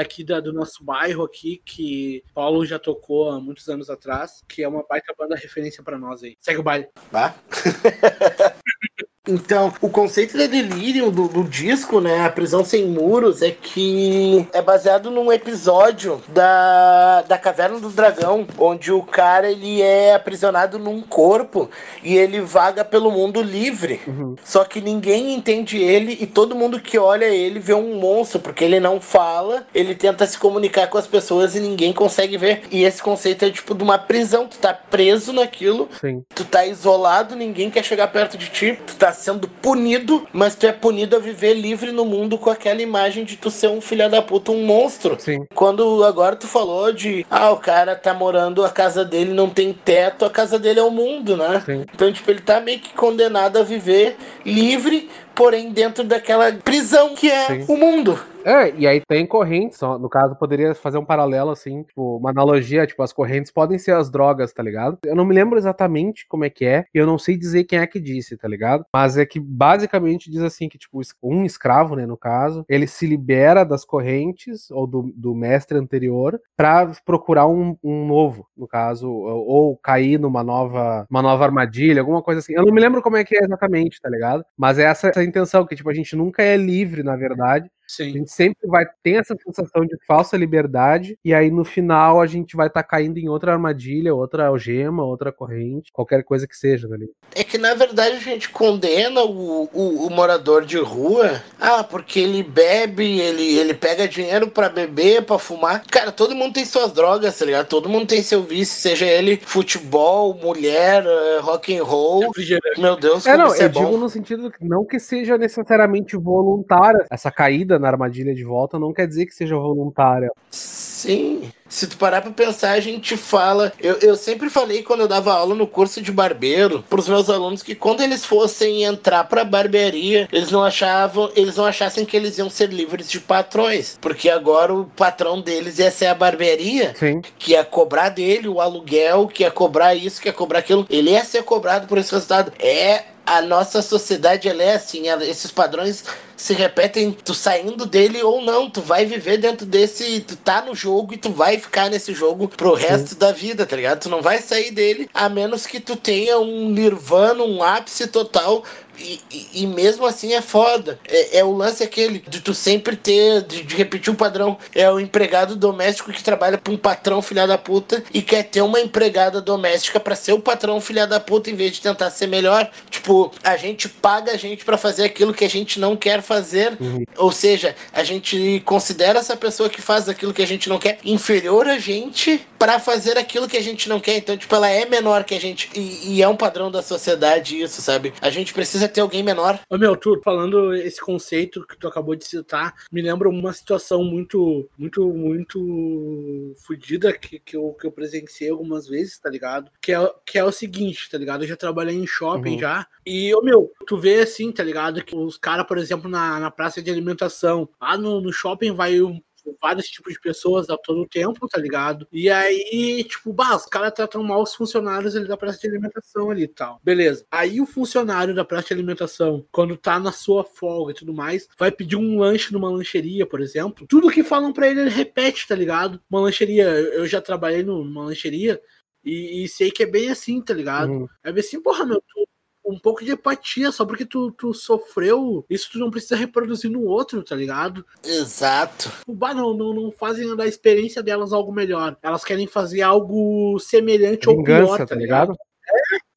daqui da, do nosso bairro aqui, que Paulo já tocou há muitos anos atrás, que é uma baita banda referência pra nós aí. Segue o baile. Tá? Então, o conceito da Delirium do, do disco, né, A Prisão Sem Muros, é que é baseado num episódio da, da Caverna do Dragão, onde o cara, ele é aprisionado num corpo e ele vaga pelo mundo livre. Uhum. Só que ninguém entende ele e todo mundo que olha ele vê um monstro, porque ele não fala, ele tenta se comunicar com as pessoas e ninguém consegue ver. E esse conceito é tipo de uma prisão, tu tá preso naquilo, Sim. tu tá isolado, ninguém quer chegar perto de ti, tu tá sendo punido, mas tu é punido a viver livre no mundo com aquela imagem de tu ser um filho da puta, um monstro. Sim. Quando agora tu falou de ah, o cara tá morando, a casa dele não tem teto, a casa dele é o mundo, né? Sim. Então, tipo, ele tá meio que condenado a viver livre, porém dentro daquela prisão que é Sim. o mundo. É, e aí tem correntes, no caso poderia fazer um paralelo assim, tipo, uma analogia, tipo, as correntes podem ser as drogas, tá ligado? Eu não me lembro exatamente como é que é, e eu não sei dizer quem é que disse, tá ligado? Mas é que basicamente diz assim, que tipo, um escravo, né, no caso, ele se libera das correntes, ou do, do mestre anterior, pra procurar um, um novo, no caso, ou, ou cair numa nova, uma nova armadilha, alguma coisa assim. Eu não me lembro como é que é exatamente, tá ligado? Mas é essa, essa intenção, que tipo, a gente nunca é livre, na verdade. Sim. A gente sempre vai ter essa sensação de falsa liberdade, e aí no final a gente vai estar tá caindo em outra armadilha, outra algema, outra corrente, qualquer coisa que seja, né? É que na verdade a gente condena o, o, o morador de rua, ah, porque ele bebe, ele, ele pega dinheiro pra beber, pra fumar. Cara, todo mundo tem suas drogas, tá ligado? Todo mundo tem seu vício, seja ele futebol, mulher, rock and roll. É, meu Deus, como é, não, isso é bom. Eu digo no sentido, não que seja necessariamente voluntária essa caída na armadilha de volta, não quer dizer que seja voluntária. Sim. Se tu parar pra pensar, a gente fala... Eu, eu sempre falei, quando eu dava aula no curso de barbeiro, pros meus alunos, que quando eles fossem entrar pra barbearia, eles não achavam, eles não achassem que eles iam ser livres de patrões. Porque agora o patrão deles ia ser a barbearia, Sim. que ia cobrar dele o aluguel, que ia cobrar isso, que ia cobrar aquilo. Ele ia ser cobrado por esse resultado. É... A nossa sociedade, ela é assim, ela, esses padrões se repetem, tu saindo dele ou não, tu vai viver dentro desse, tu tá no jogo e tu vai ficar nesse jogo pro resto Sim. da vida, tá ligado? Tu não vai sair dele, a menos que tu tenha um nirvana, um ápice total, e, e, e mesmo assim é foda. É, é o lance aquele de tu sempre ter, de, de repetir o padrão, é o empregado doméstico que trabalha pra um patrão filha da puta e quer ter uma empregada doméstica pra ser o patrão filha da puta em vez de tentar ser melhor, tipo, a gente paga a gente pra fazer aquilo que a gente não quer fazer, uhum. ou seja, a gente considera essa pessoa que faz aquilo que a gente não quer inferior a gente pra fazer aquilo que a gente não quer, então tipo, ela é menor que a gente, e, e é um padrão da sociedade isso, sabe? A gente precisa ter alguém menor. Ô meu, tu falando esse conceito que tu acabou de citar, me lembra uma situação muito, muito, muito fodida que, que, eu, que eu presenciei algumas vezes, tá ligado? Que é, que é o seguinte, tá ligado? Eu já trabalhei em shopping, uhum. já, e, ô meu, tu vê assim, tá ligado? Que os caras, por exemplo, na, na praça de alimentação, lá no, no shopping vai um vários tipos de pessoas a todo tempo, tá ligado? E aí, tipo, bah, os caras tratam mal os funcionários ali da praça de alimentação ali e tal. Beleza. Aí o funcionário da praça de alimentação, quando tá na sua folga e tudo mais, vai pedir um lanche numa lancheria, por exemplo. Tudo que falam pra ele, ele repete, tá ligado? Uma lancheria, eu já trabalhei numa lancheria e, e sei que é bem assim, tá ligado? Uhum. É bem assim, porra, meu, tu um pouco de empatia, só porque tu, tu sofreu, isso tu não precisa reproduzir no outro, tá ligado? Exato. O bar não, não, não fazem da experiência delas algo melhor. Elas querem fazer algo semelhante vingança, ou pior, tá ligado? Tá ligado?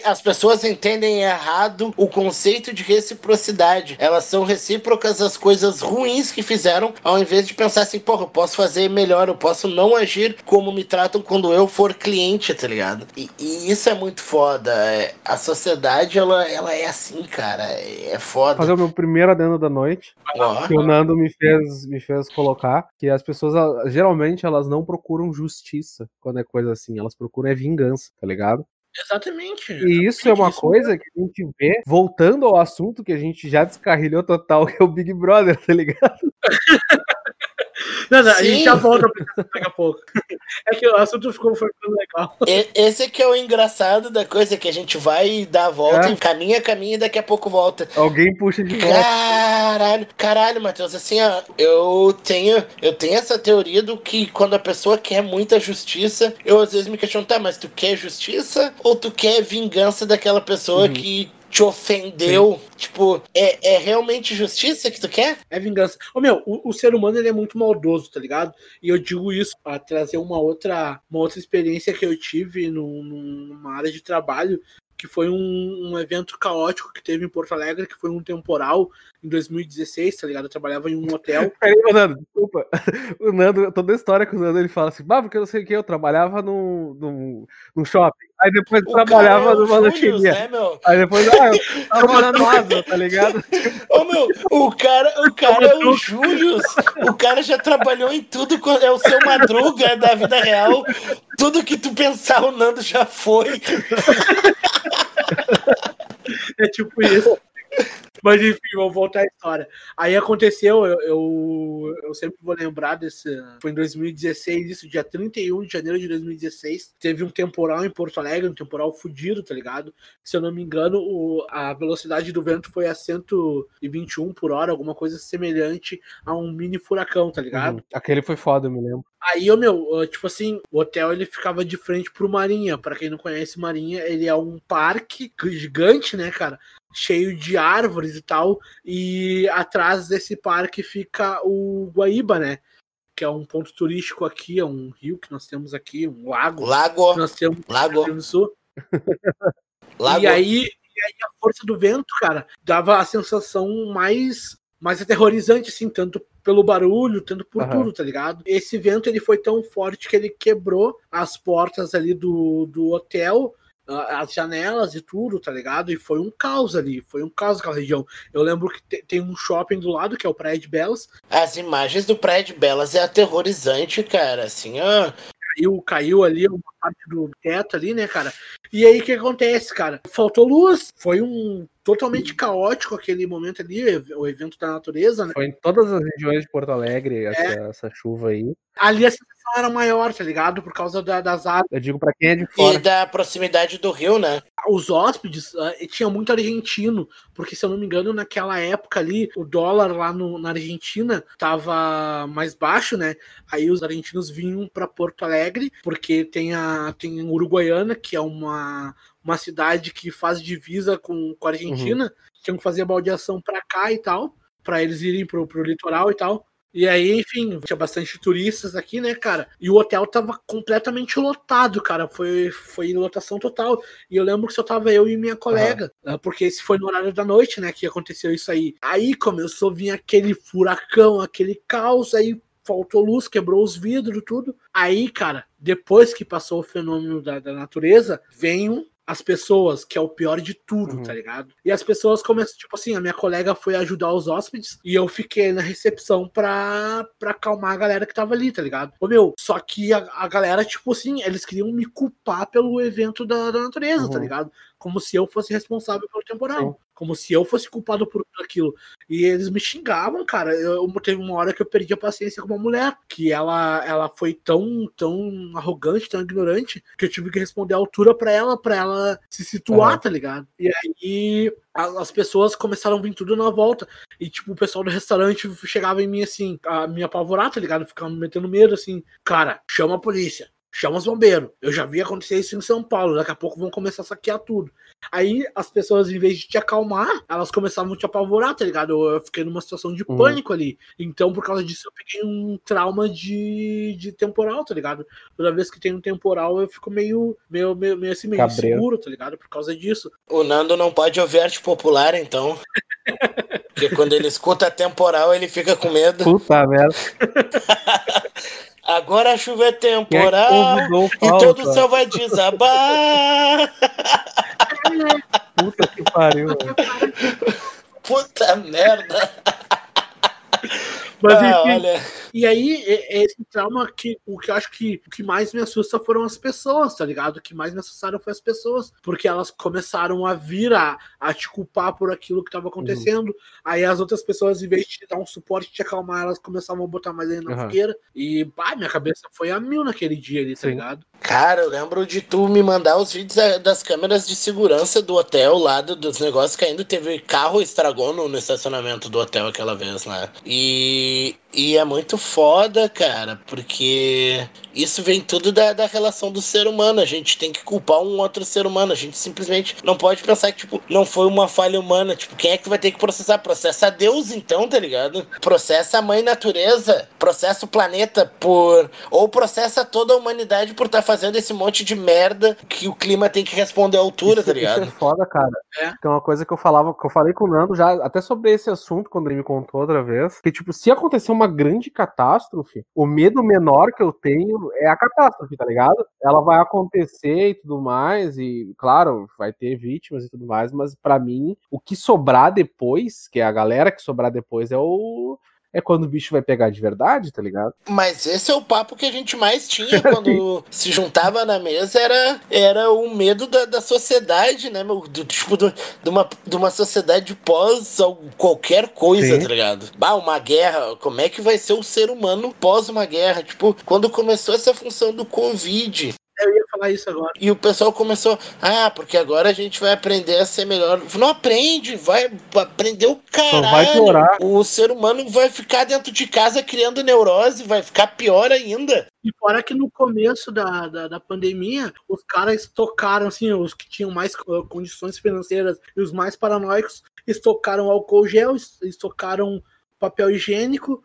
As pessoas entendem errado o conceito de reciprocidade. Elas são recíprocas às coisas ruins que fizeram, ao invés de pensar assim, porra, eu posso fazer melhor, eu posso não agir como me tratam quando eu for cliente, tá ligado? E, e isso é muito foda. A sociedade, ela, ela é assim, cara. É foda. Fazer o meu primeiro adendo da noite, oh. que o Nando me fez, me fez colocar, que as pessoas, geralmente, elas não procuram justiça quando é coisa assim. Elas procuram é vingança, tá ligado? Exatamente. E isso é uma coisa que a gente vê, voltando ao assunto que a gente já descarrilhou total, que é o Big Brother, tá ligado? Não, não, a gente já volta daqui a pouco. É que o assunto ficou foi legal. Esse é que é o engraçado da coisa, que a gente vai dar a volta, é. caminha, caminha e daqui a pouco volta. Alguém puxa de volta. Caralho, caralho, Matheus, assim, ó, eu tenho, eu tenho essa teoria do que quando a pessoa quer muita justiça, eu às vezes me questiono, tá, mas tu quer justiça ou tu quer vingança daquela pessoa uhum. que te ofendeu, sim. tipo, é, é realmente justiça que tu quer? É vingança. Ô meu, o, o ser humano ele é muito maldoso, tá ligado? E eu digo isso pra trazer uma outra, uma outra experiência que eu tive num, numa área de trabalho, que foi um, um evento caótico que teve em Porto Alegre, que foi um temporal em dois mil e dezesseis, tá ligado? Eu trabalhava em um hotel. Peraí, o Nando, desculpa. O Nando, toda a história que o Nando ele fala assim, bah, porque eu não sei o que, eu trabalhava num, num, num shopping. Aí depois eu trabalhava é numa lancheria. Né, aí depois, ah, eu tava na NASA, tá ligado? Ô, meu, o cara, o cara é o Július. O cara já trabalhou em tudo, é o seu Madruga da vida real. Tudo que tu pensar, o Nando já foi. É tipo isso. Mas enfim, vou voltar à história. Aí aconteceu, eu, eu, eu sempre vou lembrar desse... Foi em dois mil e dezesseis, isso, dia trinta e um de janeiro de dois mil e dezesseis. Teve um temporal em Porto Alegre, um temporal fudido, tá ligado? Se eu não me engano, o, a velocidade do vento foi a cento e vinte e um por hora, alguma coisa semelhante a um mini furacão, tá ligado? Uhum. Aquele foi foda, eu me lembro. Aí, eu, meu, tipo assim, o hotel ele ficava de frente pro Marinha. Pra quem não conhece Marinha, ele é um parque gigante, né, cara? Cheio de árvores e tal, e atrás desse parque fica o Guaíba, né? Que é um ponto turístico aqui, é um rio que nós temos aqui, um lago. Lago. Que nós temos lago. Aqui no Sul. Lago. E aí, e aí a força do vento, cara, dava a sensação mais, mais aterrorizante, assim, tanto pelo barulho, tanto por uhum. tudo, tá ligado? Esse vento, ele foi tão forte que ele quebrou as portas ali do, do hotel, as janelas e tudo, tá ligado? E foi um caos ali, foi um caos aquela região. Eu lembro que te, tem um shopping do lado, que é o Praia de Belas. As imagens do Praia de Belas é aterrorizante, cara, assim, ó. Caiu, caiu ali uma parte do teto ali, né, cara? E aí, o que acontece, cara? Faltou luz, foi um totalmente caótico aquele momento ali, o evento da natureza, né? Foi em todas as regiões de Porto Alegre, é. essa, essa chuva aí. Ali, assim, era maior, tá ligado? Por causa da, das águas. Eu digo pra quem é de fora. E da proximidade do rio, né? Os hóspedes, uh, tinha muito argentino, porque se eu não me engano, naquela época ali, o dólar lá no, na Argentina tava mais baixo, né? Aí os argentinos vinham pra Porto Alegre, porque tem a tem Uruguaiana, que é uma, uma cidade que faz divisa com, com a Argentina, uhum. tinham que fazer a baldeação pra cá e tal, pra eles irem pro, pro litoral e tal. E aí, enfim, tinha bastante turistas aqui, né, cara? E o hotel tava completamente lotado, cara. Foi, foi lotação total. E eu lembro que só tava eu e minha colega. Uhum. Porque esse foi no horário da noite, né, que aconteceu isso aí. Aí começou a vir aquele furacão, aquele caos. Aí faltou luz, quebrou os vidros, tudo. Aí, cara, depois que passou o fenômeno da, da natureza, vem um as pessoas, que é o pior de tudo, uhum. tá ligado? E as pessoas começam, tipo assim, a minha colega foi ajudar os hóspedes e eu fiquei na recepção pra, pra acalmar a galera que tava ali, tá ligado? Ô, meu, só que a, a galera, tipo assim, eles queriam me culpar pelo evento da, da natureza, uhum. tá ligado? Como se eu fosse responsável pelo temporal. Sim. Como se eu fosse culpado por aquilo. E eles me xingavam, cara. Eu, teve uma hora que eu perdi a paciência com uma mulher. Que ela, ela foi tão, tão arrogante, tão ignorante, que eu tive que responder à altura pra ela, pra ela se situar, é. tá ligado? E aí as pessoas começaram a vir tudo na volta. E, tipo, o pessoal do restaurante chegava em mim, assim, a me apavorar, tá ligado? Ficava me metendo medo, assim. Cara, chama a polícia. Chama os bombeiros. Eu já vi acontecer isso em São Paulo. Daqui a pouco vão começar a saquear tudo. Aí as pessoas, em vez de te acalmar, elas começavam a te apavorar, tá ligado? Eu, eu fiquei numa situação de uhum. pânico ali. Então, por causa disso, eu peguei um trauma de, de temporal, tá ligado? Toda vez que tem um temporal, eu fico meio, meio, meio, meio assim, meio inseguro, tá ligado? Por causa disso. O Nando não pode ouvir arte popular, então. Porque quando ele escuta temporal, ele fica com medo. Puta merda. Agora a chuva é temporal e todo o céu vai desabar. Puta que pariu. Puta merda. Mas, ah, enfim, olha. E aí, é, é esse trauma que o que eu acho que o que mais me assusta foram as pessoas, tá ligado? O que mais me assustaram foi as pessoas, porque elas começaram a vir a, a te culpar por aquilo que tava acontecendo. Uhum. Aí as outras pessoas, em vez de te dar um suporte, te acalmar, elas começavam a botar mais ainda na uhum. fogueira. E, pá, minha cabeça foi a mil naquele dia ali, tá Sim. ligado? Cara, eu lembro de tu me mandar os vídeos das câmeras de segurança do hotel lá, dos negócios que ainda teve carro estragou no, no estacionamento do hotel aquela vez, né? E E, e é muito foda, cara, porque isso vem tudo da, da relação do ser humano. A gente tem que culpar um outro ser humano. A gente simplesmente não pode pensar que, tipo, não foi uma falha humana. Tipo, quem é que vai ter que processar? Processa Deus, então, tá ligado? Processa a mãe natureza, processa o planeta por... Ou processa toda a humanidade por estar tá fazendo esse monte de merda que o clima tem que responder à altura, isso, tá ligado? Isso é foda, cara. É. Tem uma coisa que eu falava, que eu falei com o Nando já, até sobre esse assunto, quando ele me contou outra vez, que, tipo, se acontecer uma grande catástrofe, o medo menor que eu tenho é a catástrofe, tá ligado? Ela vai acontecer e tudo mais, e claro, vai ter vítimas e tudo mais, mas pra mim, o que sobrar depois, que é a galera que sobrar depois, é o... é quando o bicho vai pegar de verdade, tá ligado? Mas esse é o papo que a gente mais tinha quando se juntava na mesa, era, era o medo da, da sociedade, né, meu? Do, tipo, do, de, uma, de uma sociedade pós qualquer coisa, Sim. tá ligado? Bah, uma guerra, como é que vai ser o ser humano pós uma guerra? Tipo, quando começou essa função do Covid... Eu ia falar isso agora. E o pessoal começou, ah, porque agora a gente vai aprender a ser melhor. Não aprende, vai aprender o caralho. Só vai piorar. O ser humano vai ficar dentro de casa criando neurose, vai ficar pior ainda. E fora que no começo da, da, da pandemia, os caras tocaram, assim, os que tinham mais condições financeiras e os mais paranoicos, estocaram álcool gel, estocaram papel higiênico,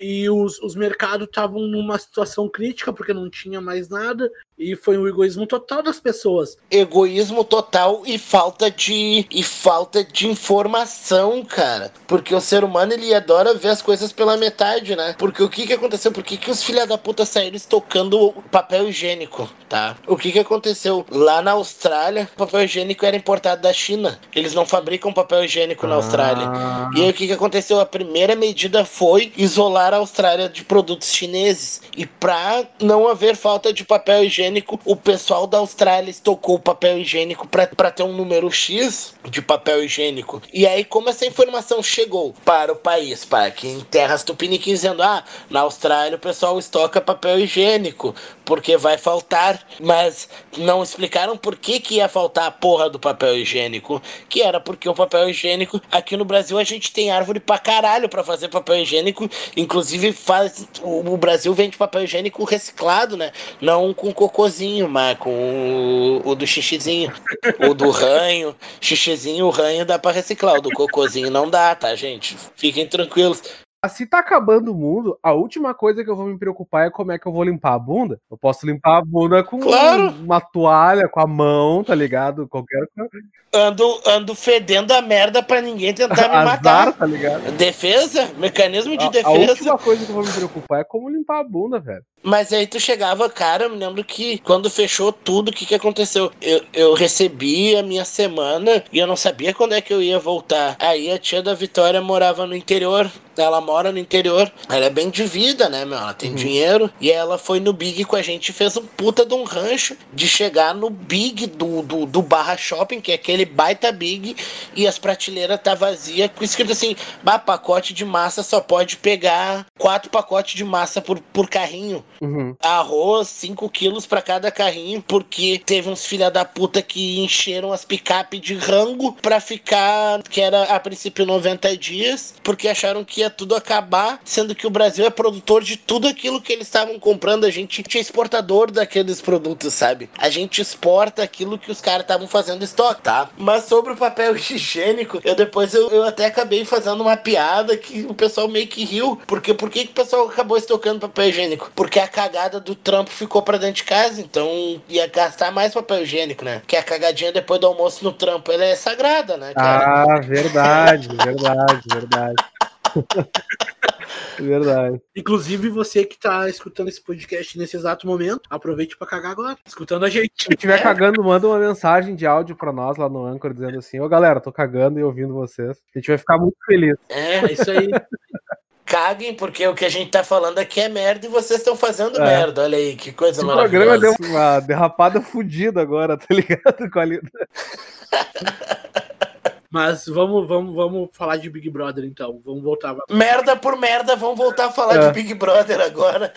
e os, os mercados estavam numa situação crítica, porque não tinha mais nada, e foi um egoísmo total das pessoas. Egoísmo total e falta de e falta de informação, cara. Porque o ser humano, ele adora ver as coisas pela metade, né? Porque o que que aconteceu? Por que que os filha da puta saíram estocando papel higiênico, tá? O que que aconteceu? Lá na Austrália, o papel higiênico era importado da China. Eles não fabricam papel higiênico na Austrália. Ah. E aí o que que aconteceu? A primeira medida foi isolar a Austrália de produtos chineses, e pra não haver falta de papel higiênico, o pessoal da Austrália estocou o papel higiênico pra, pra ter um número X de papel higiênico. E aí, como essa informação chegou para o país, para aqui em terras tupiniquins, dizendo, ah, na Austrália o pessoal estoca papel higiênico porque vai faltar, mas não explicaram por que que ia faltar a porra do papel higiênico, que era porque o papel higiênico, aqui no Brasil a gente tem árvore pra caralho pra fazer papel higiênico, inclusive Inclusive, faz, o Brasil vende papel higiênico reciclado, né? Não com cocôzinho, mas com o, o do xixizinho. O do ranho. Xixizinho, o ranho dá pra reciclar. O do cocôzinho não dá, tá, gente? Fiquem tranquilos. Se tá acabando o mundo, a última coisa que eu vou me preocupar é como é que eu vou limpar a bunda. Eu posso limpar a bunda com claro. uma toalha, com a mão, tá ligado? Qualquer coisa. Ando, ando fedendo a merda pra ninguém tentar me matar. Azar, tá ligado? Defesa, mecanismo de a, defesa. A última coisa que eu vou me preocupar é como limpar a bunda, velho. Mas aí tu chegava, cara, eu me lembro que quando fechou tudo, o que que aconteceu? Eu, eu recebi a minha semana e eu não sabia quando é que eu ia voltar. Aí a tia da Vitória morava no interior, ela mora no interior, ela é bem de vida, né, meu? Ela tem uhum. dinheiro. E ela foi no Big com a gente e fez um puta de um rancho de chegar no Big do, do, do Barra Shopping, que é aquele baita Big, e as prateleiras tá vazias, com escrito assim, bah, pacote de massa só pode pegar quatro pacotes de massa por, por carrinho. Uhum. Arroz, cinco quilos pra cada carrinho, porque teve uns filha da puta que encheram as picape de rango pra ficar, que era a princípio noventa dias, porque acharam que ia tudo acabar, sendo que o Brasil é produtor de tudo aquilo que eles estavam comprando. A gente é exportador daqueles produtos, sabe? A gente exporta aquilo que os caras estavam fazendo estoque, tá? Mas sobre o papel higiênico, eu depois eu, eu até acabei fazendo uma piada que o pessoal meio que riu, porque por que que o pessoal acabou estocando papel higiênico? Porque a cagada do trampo ficou pra dentro de casa, então ia gastar mais papel higiênico, né? Porque a cagadinha depois do almoço no trampo, ela é sagrada, né, cara? Ah, verdade, verdade, verdade. Verdade. Inclusive, você que tá escutando esse podcast nesse exato momento, aproveite pra cagar agora, escutando a gente. Se estiver cagando, manda uma mensagem de áudio pra nós lá no Anchor, dizendo assim, ô galera, tô cagando e ouvindo vocês. A gente vai ficar muito feliz. É, é isso aí. Caguem, porque o que a gente tá falando aqui é merda e vocês estão fazendo é. merda. Olha aí, que coisa maravilhosa. O programa deu uma derrapada fodida agora, tá ligado? Qualidade. Mas vamos, vamos, vamos falar de Big Brother, então. Vamos voltar. Merda por merda, vamos voltar a falar é. de Big Brother agora.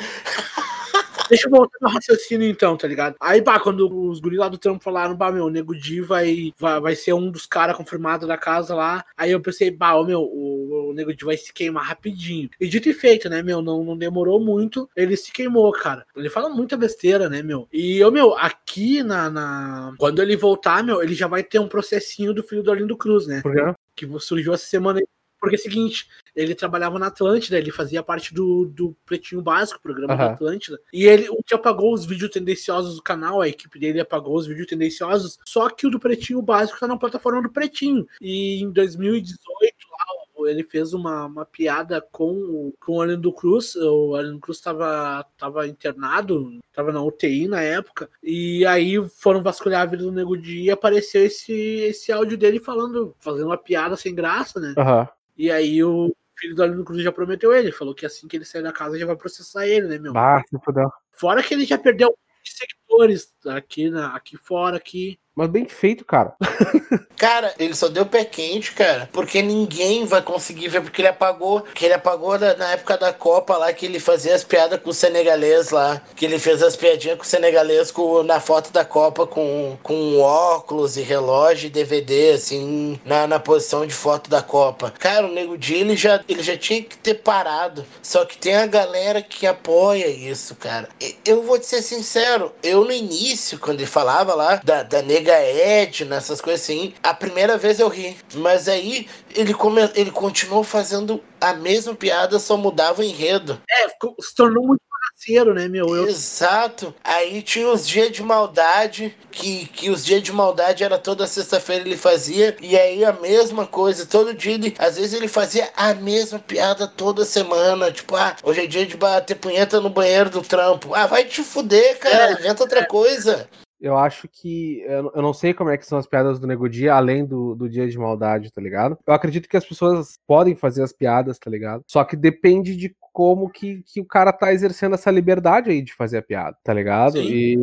Deixa eu voltar no raciocínio, então, tá ligado? Aí, pá, quando os guris lá do trampo falaram, bah, meu, o Nego Di vai, vai, vai ser um dos caras confirmados da casa lá. Aí eu pensei, bah, meu, o, o Nego Di vai se queimar rapidinho. E dito e feito, né, meu, não, não demorou muito, ele se queimou, cara. Ele fala muita besteira, né, meu? E eu, meu, aqui na, na... quando ele voltar, meu, ele já vai ter um processinho do filho do Alan do Cruz, né? Por quê? Que surgiu essa semana aí. Porque é o seguinte, ele trabalhava na Atlântida, ele fazia parte do, do Pretinho Básico, programa uhum. da Atlântida, e ele o que apagou os vídeos tendenciosos do canal, a equipe dele apagou os vídeos tendenciosos, só que o do Pretinho Básico tá na plataforma do Pretinho. E em dois mil e dezoito, ele fez uma, uma piada com, com o Alan do Cruz. O Alan do Cruz tava, tava internado, tava na U T I na época, e aí foram vasculhar a vida do Nego Di e apareceu esse, esse áudio dele falando, fazendo uma piada sem graça, né? Uhum. E aí o filho do Alan do Cruz já prometeu ele, falou que assim que ele sair da casa já vai processar ele, né, meu? Ah, se fudeu. Fora que ele já perdeu seguidores aqui, na, aqui fora, aqui. Mas bem feito, cara. Cara, ele só deu pé quente, cara, porque ninguém vai conseguir ver, porque ele apagou, que ele apagou na, na época da Copa lá, que ele fazia as piadas com o senegalês lá, que ele fez as piadinhas com o senegalês com, na foto da Copa com, com óculos e relógio e D V D, assim, na, na posição de foto da Copa. Cara, o Nego Di, ele já, ele já tinha que ter parado, só que tem a galera que apoia isso, cara. E, eu vou te ser sincero, eu no início, quando ele falava lá, da, da Neg Ed, nessas coisas assim, a primeira vez eu ri, mas aí ele, come... ele continuou fazendo a mesma piada, só mudava o enredo. É, se tornou muito parceiro, né, meu? Eu... Exato. Aí tinha os dias de maldade, que, que os dias de maldade era toda sexta-feira ele fazia, e aí a mesma coisa, todo dia ele, às vezes ele fazia a mesma piada toda semana, tipo, ah, hoje é dia de bater punheta no banheiro do trampo. Ah, vai te fuder, cara, é, inventa outra é. coisa. Eu acho que... Eu não sei como é que são as piadas do Nego Di, além do, do Dia de Maldade, tá ligado? Eu acredito que as pessoas podem fazer as piadas, tá ligado? Só que depende de como que, que o cara tá exercendo essa liberdade aí de fazer a piada, tá ligado? E,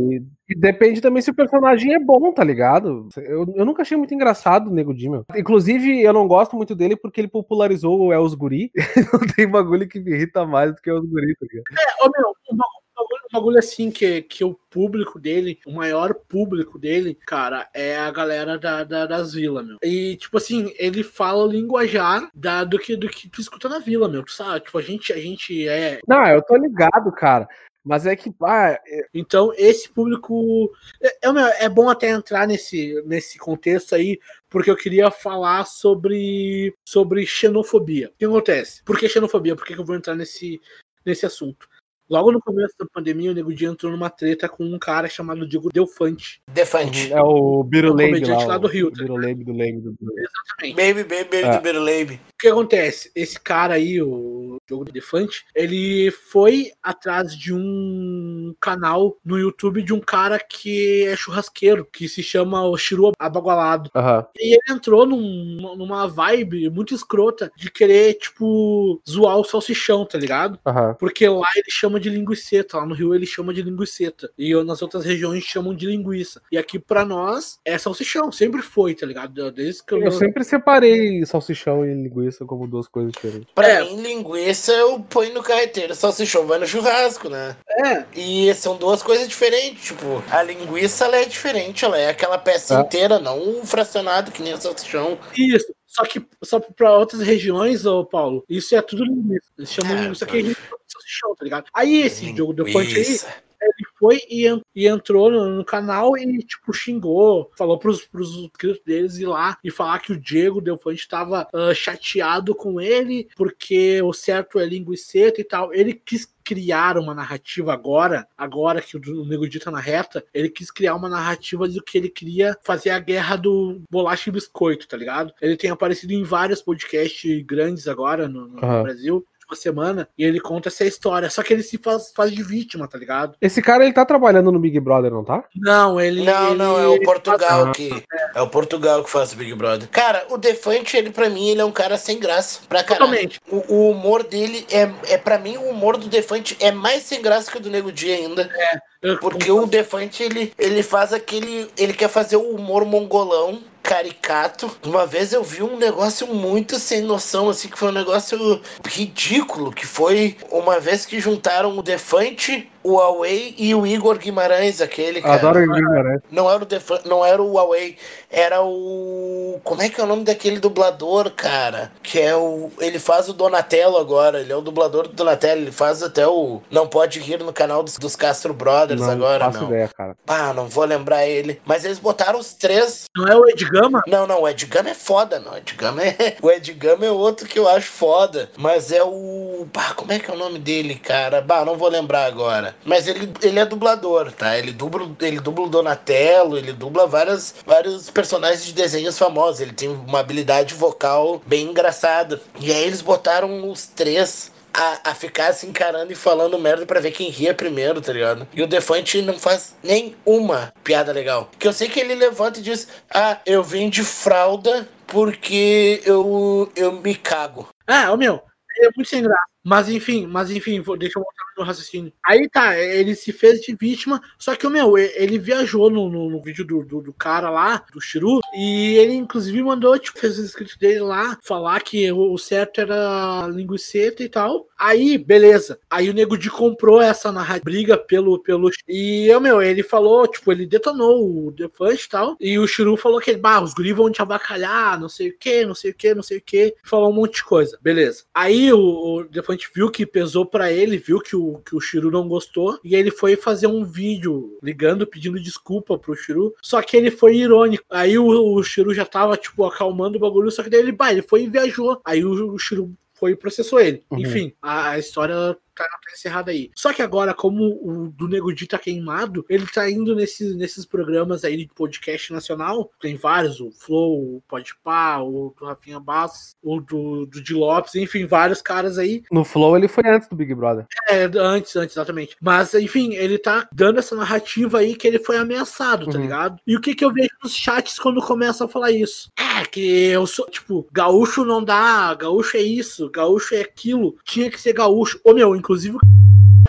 e depende também se o personagem é bom, tá ligado? Eu, eu nunca achei muito engraçado o Nego Di, meu. Inclusive, eu não gosto muito dele porque ele popularizou o É os Guri. Não tem bagulho que me irrita mais do que É os Guri, tá ligado? É, ô meu... Um bagulho assim, que, que o público dele, o maior público dele, cara, é a galera da, da, das vilas, meu. E, tipo assim, ele fala o linguajar da, do, que, do que tu escuta na vila, meu. Tu sabe? Tipo, a gente, a gente é... Não, eu tô ligado, cara. Mas é que, pá... É... Então, esse público... É, é, é bom até entrar nesse, nesse contexto aí, porque eu queria falar sobre, sobre xenofobia. O que acontece? Por que xenofobia? Por que, que eu vou entrar nesse, nesse assunto? Logo no começo da pandemia, o Nego Di entrou numa treta com um cara chamado Diego Defante. Defante. É o Birulebe. É um comediante lá, lá do Rio. O Birulebe do Leme. Exatamente. Baby, baby, baby é. do Birulebe. O que acontece? Esse cara aí, o Diego Defante, ele foi atrás de um canal no YouTube de um cara que é churrasqueiro, que se chama o Chiru Abagualado. Uhum. E ele entrou num, numa vibe muito escrota de querer, tipo, zoar o salsichão, tá ligado? Uhum. Porque lá ele chama de linguiceta, lá no Rio ele chama de linguiceta, e nas outras regiões chamam de linguiça. E aqui pra nós é salsichão, sempre foi, tá ligado? Desde que eu... eu sempre separei salsichão e linguiça como duas coisas diferentes. Pra é. mim, linguiça eu ponho no carreteiro, salsichão vai no churrasco, né? É. E são duas coisas diferentes, tipo, a linguiça ela é diferente, ela é aquela peça é. inteira, não fracionado que nem o salsichão. Isso. Só que só pra outras regiões, ô Paulo, isso é tudo linguiça. Eles chamam é, isso aqui é salsichão, tá ligado? Aí esse jogo do Punch aí, ele foi e entrou no canal e, tipo, xingou, falou pros inscritos deles ir lá e falar que o Diego Defante tava uh, chateado com ele, porque o certo é linguiceta e tal. Ele quis criar uma narrativa agora, agora que o Nego Di tá na reta, ele quis criar uma narrativa do que ele queria fazer a guerra do bolacha e biscoito, tá ligado? Ele tem aparecido em vários podcasts grandes agora no, no uhum. Brasil, semana, e ele conta essa história, só que ele se faz, faz de vítima, tá ligado? Esse cara, ele tá trabalhando no Big Brother, não tá? Não, ele... Não, ele, não, é o Portugal faz... que... É. é o Portugal que faz o Big Brother. Cara, o Defante, ele pra mim, ele é um cara sem graça, pra caralho. Totalmente. O, o humor dele, é, é pra mim, o humor do Defante é mais sem graça que o do Nego Di ainda. É. Eu, porque eu... o Defante, ele, ele faz aquele... Ele quer fazer o humor mongolão, caricato. Uma vez eu vi um negócio muito sem noção, assim, que foi um negócio ridículo, que foi uma vez que juntaram o Defante, o Huawei e o Igor Guimarães, aquele cara. Adoro o Guimarães. Não era o Defante, não era o Huawei, era o... Como é que é o nome daquele dublador, cara? Que é o... Ele faz o Donatello agora, ele é o dublador do Donatello, ele faz até o... Não Pode Rir no canal dos, dos Castro Brothers não, agora, não. Não faço ideia, cara. Ah, não vou lembrar ele. Mas eles botaram os três... Não é o Edgama? Não, não, o Edgama é foda, não. O Edgama é... O Edgama é outro que eu acho foda, mas é o... Bah, como é que é o nome dele, cara? Bah, não vou lembrar agora. Mas ele, ele é dublador, tá? Ele dubla, ele dubla o Donatello, ele dubla várias, vários personagens de desenhos famosos. Ele tem uma habilidade vocal bem engraçada. E aí eles botaram os três a, a ficar se encarando e falando merda pra ver quem ria primeiro, tá ligado? E o Defante não faz nenhuma piada legal. Que eu sei que ele levanta e diz: ah, eu vim de fralda porque eu, eu me cago. Ah, o meu, ele é muito sem graça. Mas enfim, mas enfim, vou, deixa eu voltar no raciocínio. Aí tá, ele se fez de vítima, só que o meu, ele viajou no, no, no vídeo do, do, do cara lá, do Chiru, e ele inclusive mandou, tipo, fez os inscritos dele lá, falar que o, o certo era linguiceta e tal. Aí, beleza. Aí o Nego Di comprou essa na briga pelo, pelo... E eu, meu, ele falou, tipo, ele detonou o Defante e tal, e o Chiru falou que, bah, os guris vão te abacalhar, não sei o que, não sei o que, não sei o que, falou um monte de coisa. Beleza. Aí o, o Defante viu que pesou pra ele, viu que o, que o Chiru não gostou, e ele foi fazer um vídeo ligando, pedindo desculpa pro Chiru, só que ele foi irônico. Aí o, o Chiru já tava, tipo, acalmando o bagulho, só que daí ele, bah, ele foi e viajou. Aí o, o Chiru foi e processou ele. Uhum. Enfim, a, a história... Tá, tá encerrado aí. Só que agora, como o do Nego Di tá queimado, ele tá indo nesses, nesses programas aí de podcast nacional, tem vários, o Flow, o Podpah, o do Rafinha Bastos, o do, do Di Lopes, enfim, vários caras aí. No Flow ele foi antes do Big Brother. É, antes, antes, exatamente. Mas, enfim, ele tá dando essa narrativa aí que ele foi ameaçado, tá uhum. ligado? E o que que eu vejo nos chats quando começam a falar isso? É, que eu sou, tipo, gaúcho não dá, gaúcho é isso, gaúcho é aquilo, tinha que ser gaúcho. Ô, meu, inclusive,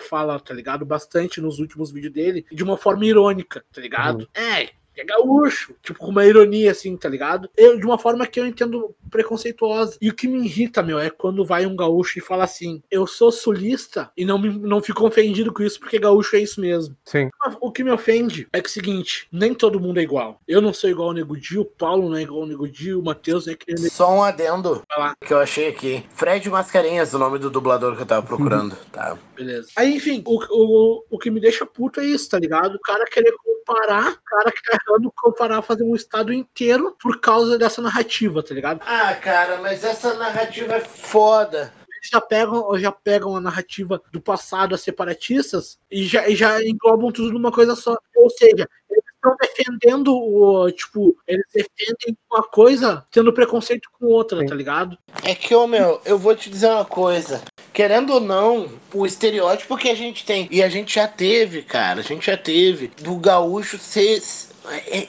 fala, tá ligado? Bastante nos últimos vídeos dele, de uma forma irônica, tá ligado? Uhum. É, é gaúcho. Tipo, com uma ironia, assim, tá ligado? Eu, de uma forma que eu entendo preconceituosa. E o que me irrita, meu, é quando vai um gaúcho e fala assim, eu sou sulista e não, me, não fico ofendido com isso, porque gaúcho é isso mesmo. Sim. O que me ofende é que é o seguinte, nem todo mundo é igual. Eu não sou igual ao Nego Di, o Paulo não é igual ao Nego Di, o Matheus não é igual ao Nego Di. Só um adendo que eu achei aqui. Fred Mascarenhas, o nome do dublador que eu tava procurando, tá? Beleza. Aí, enfim, o, o, o que me deixa puto é isso, tá ligado? O cara querer comparar, o cara que tá errando comparar, fazer um estado inteiro por causa dessa narrativa, tá ligado? Ah, cara, mas essa narrativa é foda. Eles já pegam, já pegam a narrativa do passado, as separatistas, e já, e já englobam tudo numa coisa só. Ou seja, eles estão defendendo, o, tipo, eles defendem uma coisa tendo preconceito com outra, tá ligado? É que, ô, meu, eu vou te dizer uma coisa. querendo ou não, o estereótipo que a gente tem, e a gente já teve, cara, a gente já teve, do gaúcho ser...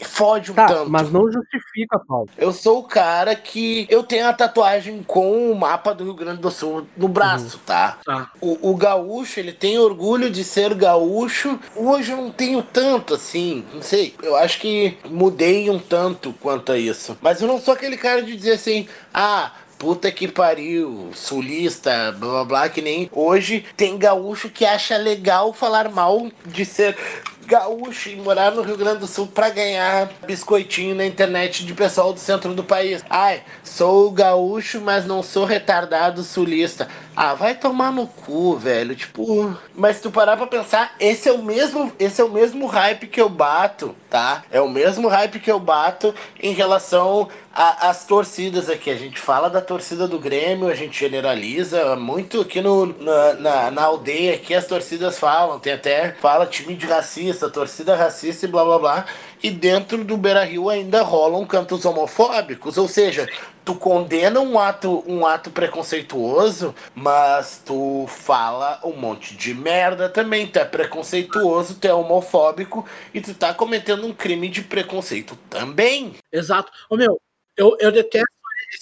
fode um tá, tanto. Mas não justifica, Paulo. Eu sou o cara que... eu tenho a tatuagem com o mapa do Rio Grande do Sul no braço, uhum. tá? tá. O, o gaúcho, ele tem orgulho de ser gaúcho. Hoje eu não tenho tanto, assim. Não sei. Eu acho que mudei um tanto quanto a isso. Mas eu não sou aquele cara de dizer assim... ah, puta que pariu, sulista, blá blá blá, que nem... hoje tem gaúcho que acha legal falar mal de ser... gaúcho e morar no Rio Grande do Sul pra ganhar biscoitinho na internet de pessoal do centro do país. Ai, sou gaúcho, mas não sou retardado sulista. Ah, vai tomar no cu, velho. Tipo, mas se tu parar pra pensar, esse é o mesmo, esse é o mesmo hype que eu bato, tá? É o mesmo hype que eu bato em relação às torcidas aqui. A gente fala da torcida do Grêmio, a gente generaliza muito aqui no, na, na, na aldeia aqui as torcidas falam, tem até fala time de racista, torcida racista e blá blá blá, e dentro do Beira-Rio ainda rolam cantos homofóbicos, ou seja, tu condena um ato, um ato preconceituoso, mas tu fala um monte de merda também, tu é preconceituoso, tu é homofóbico e tu tá cometendo um crime de preconceito também. Exato. Ô meu, eu, eu detesto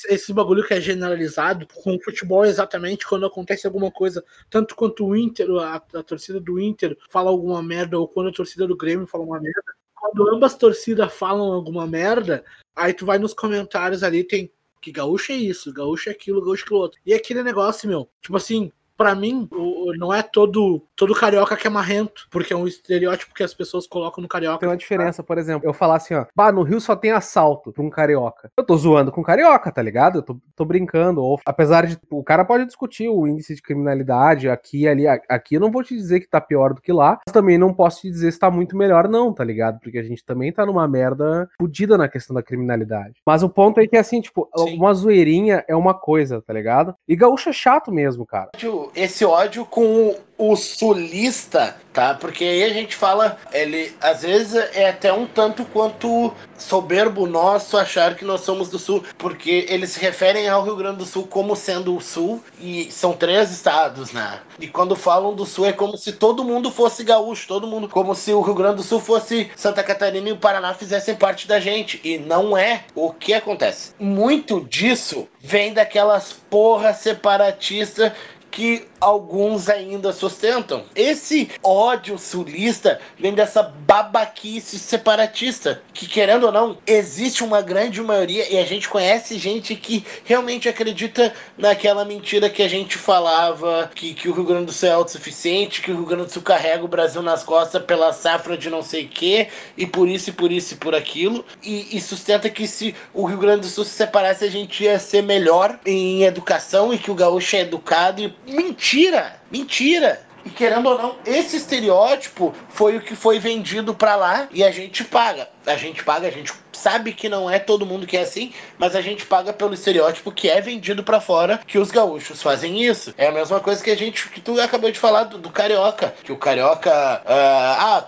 esse bagulho que é generalizado com o futebol, exatamente quando acontece alguma coisa, tanto quanto o Inter, a, a torcida do Inter fala alguma merda, ou quando a torcida do Grêmio fala uma merda, quando ambas torcidas falam alguma merda, aí tu vai nos comentários ali, tem que gaúcho é isso, gaúcho é aquilo, gaúcho é aquilo outro, e aquele negócio, meu, tipo assim, pra mim, não é todo, todo carioca que é marrento, porque é um estereótipo que as pessoas colocam no carioca. Tem uma diferença, por exemplo, eu falar assim, ó, bah, no Rio só tem assalto pra um carioca. Eu tô zoando com carioca, tá ligado? Eu tô, tô brincando. Ou, apesar de, o cara pode discutir o índice de criminalidade aqui e ali, aqui eu não vou te dizer que tá pior do que lá, mas também não posso te dizer se tá muito melhor não, tá ligado? Porque a gente também tá numa merda fodida na questão da criminalidade. Mas o ponto é que, assim, tipo, sim, uma zoeirinha é uma coisa, tá ligado? E gaúcho é chato mesmo, cara. Esse ódio com o sulista, tá? Porque aí a gente fala, ele às vezes é até um tanto quanto soberbo nosso achar que nós somos do Sul, porque eles se referem ao Rio Grande do Sul como sendo o Sul, e são três estados, né? E quando falam do Sul é como se todo mundo fosse gaúcho, todo mundo, como se o Rio Grande do Sul fosse Santa Catarina e o Paraná fizessem parte da gente, e não é. O que acontece? Muito disso vem daquelas porra separatistas que alguns ainda sustentam. Esse ódio sulista vem dessa babaquice separatista, que querendo ou não, existe uma grande maioria, e a gente conhece gente que realmente acredita naquela mentira que a gente falava, que, que o Rio Grande do Sul é autossuficiente, que o Rio Grande do Sul carrega o Brasil nas costas pela safra de não sei o que, e por isso, e por isso, e por aquilo, e, e sustenta que se o Rio Grande do Sul se separasse, a gente ia ser melhor em educação, e que o gaúcho é educado, e mentira, mentira. E querendo ou não, esse estereótipo foi o que foi vendido pra lá e a gente paga. A gente paga, a gente sabe que não é todo mundo que é assim, mas a gente paga pelo estereótipo que é vendido pra fora, que os gaúchos fazem isso. É a mesma coisa que a gente, que tu acabou de falar do, do carioca, que o carioca, ah,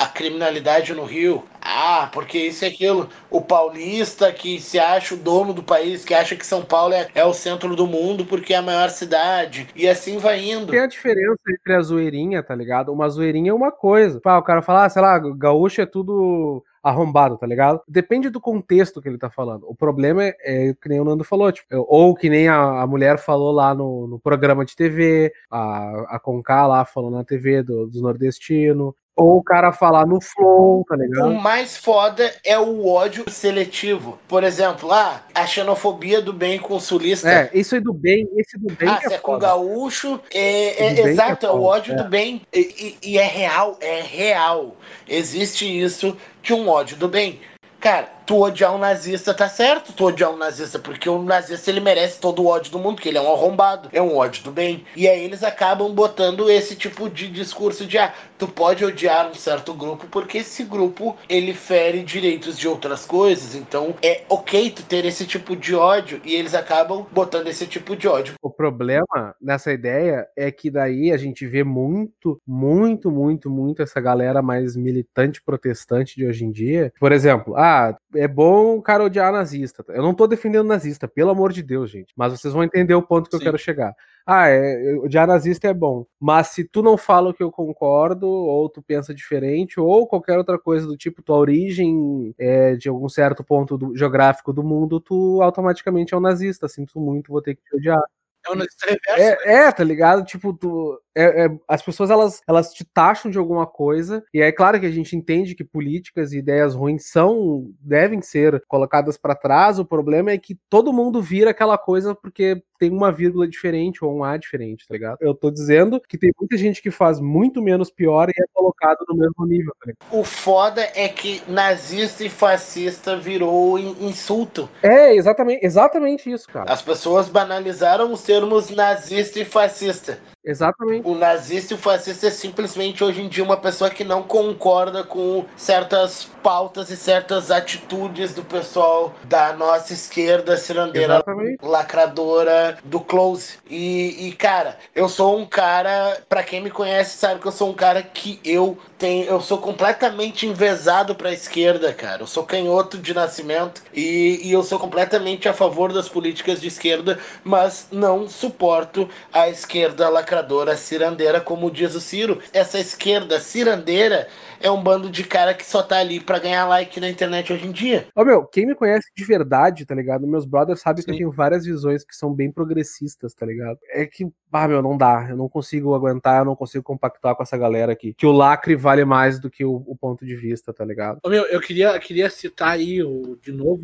a criminalidade no Rio, ah, porque isso e aquilo. O paulista que se acha o dono do país, que acha que São Paulo é, é o centro do mundo porque é a maior cidade, e assim vai indo. Tem a diferença entre a zoeirinha, tá ligado? Uma zoeirinha é uma coisa. Ah, o cara fala, ah, sei lá, gaúcho é tudo arrombado, tá ligado? Depende do contexto que ele tá falando. O problema é, é que nem o Nando falou, tipo, ou que nem a, a mulher falou lá no, no programa de T V, a, a Conká lá falou na T V do, do nordestino, ou o cara falar no Flow, tá ligado? O mais foda é o ódio seletivo. Por exemplo, lá, ah, a xenofobia do bem com o sulista. É, isso aí do bem, esse do bem ah, que é, é com o gaúcho, é, é, é exato, é, é o ódio é. do bem. E, e, e é real, é real. Existe isso de um ódio do bem. Cara, tu odiar um nazista tá certo, tu odiar um nazista, porque o nazista ele merece todo o ódio do mundo, porque ele é um arrombado, é um ódio do bem. E aí eles acabam botando esse tipo de discurso de, ah, tu pode odiar um certo grupo, porque esse grupo, ele fere direitos de outras coisas, então é ok tu ter esse tipo de ódio, e eles acabam botando esse tipo de ódio. O problema nessa ideia é que daí a gente vê muito, muito, muito, muito essa galera mais militante protestante de hoje em dia. Por exemplo, ah, Ah, é bom, cara, odiar nazista. Eu não tô defendendo nazista, pelo amor de Deus, gente. Mas vocês vão entender o ponto que Sim. eu quero chegar. Ah, é, odiar nazista é bom. Mas se tu não fala o que eu concordo, ou tu pensa diferente, ou qualquer outra coisa do tipo, tua origem é de algum certo ponto do, geográfico do mundo, tu automaticamente é um nazista. Sinto muito, vou ter que te odiar. É, um nazista reverso, é, né? é, tá ligado? Tipo, tu... É, é, as pessoas elas, elas te taxam de alguma coisa, e é claro que a gente entende que políticas e ideias ruins são, devem ser colocadas pra trás. O problema é que todo mundo vira aquela coisa porque tem uma vírgula diferente ou um A diferente, tá ligado? Eu tô dizendo que tem muita gente que faz muito menos pior e é colocado no mesmo nível, tá ligado? O foda é que nazista e fascista virou insulto. É, exatamente, exatamente isso, cara. As pessoas banalizaram os termos nazista e fascista. Exatamente. O nazista e o fascista é simplesmente hoje em dia uma pessoa que não concorda com certas pautas e certas atitudes do pessoal da nossa esquerda cirandeira, Exatamente. lacradora do close. E, e cara, eu sou um cara, pra quem me conhece sabe que eu sou um cara que eu tenho, eu sou completamente envezado pra esquerda, cara. Eu sou canhoto de nascimento e, e eu sou completamente a favor das políticas de esquerda, mas não suporto a esquerda lacradora. Lacradora cirandeira, como diz o Ciro. Essa esquerda cirandeira é um bando de cara que só tá ali pra ganhar like na internet hoje em dia. Ô meu, quem me conhece de verdade, tá ligado? Meus brothers sabem que eu tenho várias visões que são bem progressistas, tá ligado? É que, ah meu, não dá. Eu não consigo aguentar, eu não consigo compactuar com essa galera aqui. Que o lacre vale mais do que o, o ponto de vista, tá ligado? Ô meu, eu queria, queria citar aí o, de novo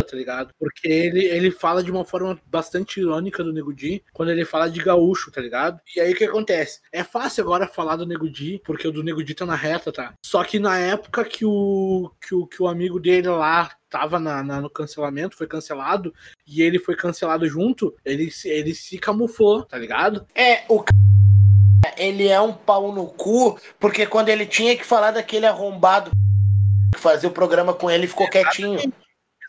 o tá ligado? Porque ele, ele fala de uma forma bastante irônica do Nego Di quando ele fala de gaúcho, tá ligado? E aí o que acontece? É fácil agora falar do Nego Di, porque o do Nego Di tá na reta, tá? Só que na época que o, que o, que o amigo dele lá tava na, na, no cancelamento, foi cancelado, e ele foi cancelado junto, ele, ele se camuflou, tá ligado? É, o c... ele é um pau no cu, porque quando ele tinha que falar daquele arrombado que fazia o programa com ele, ficou quietinho.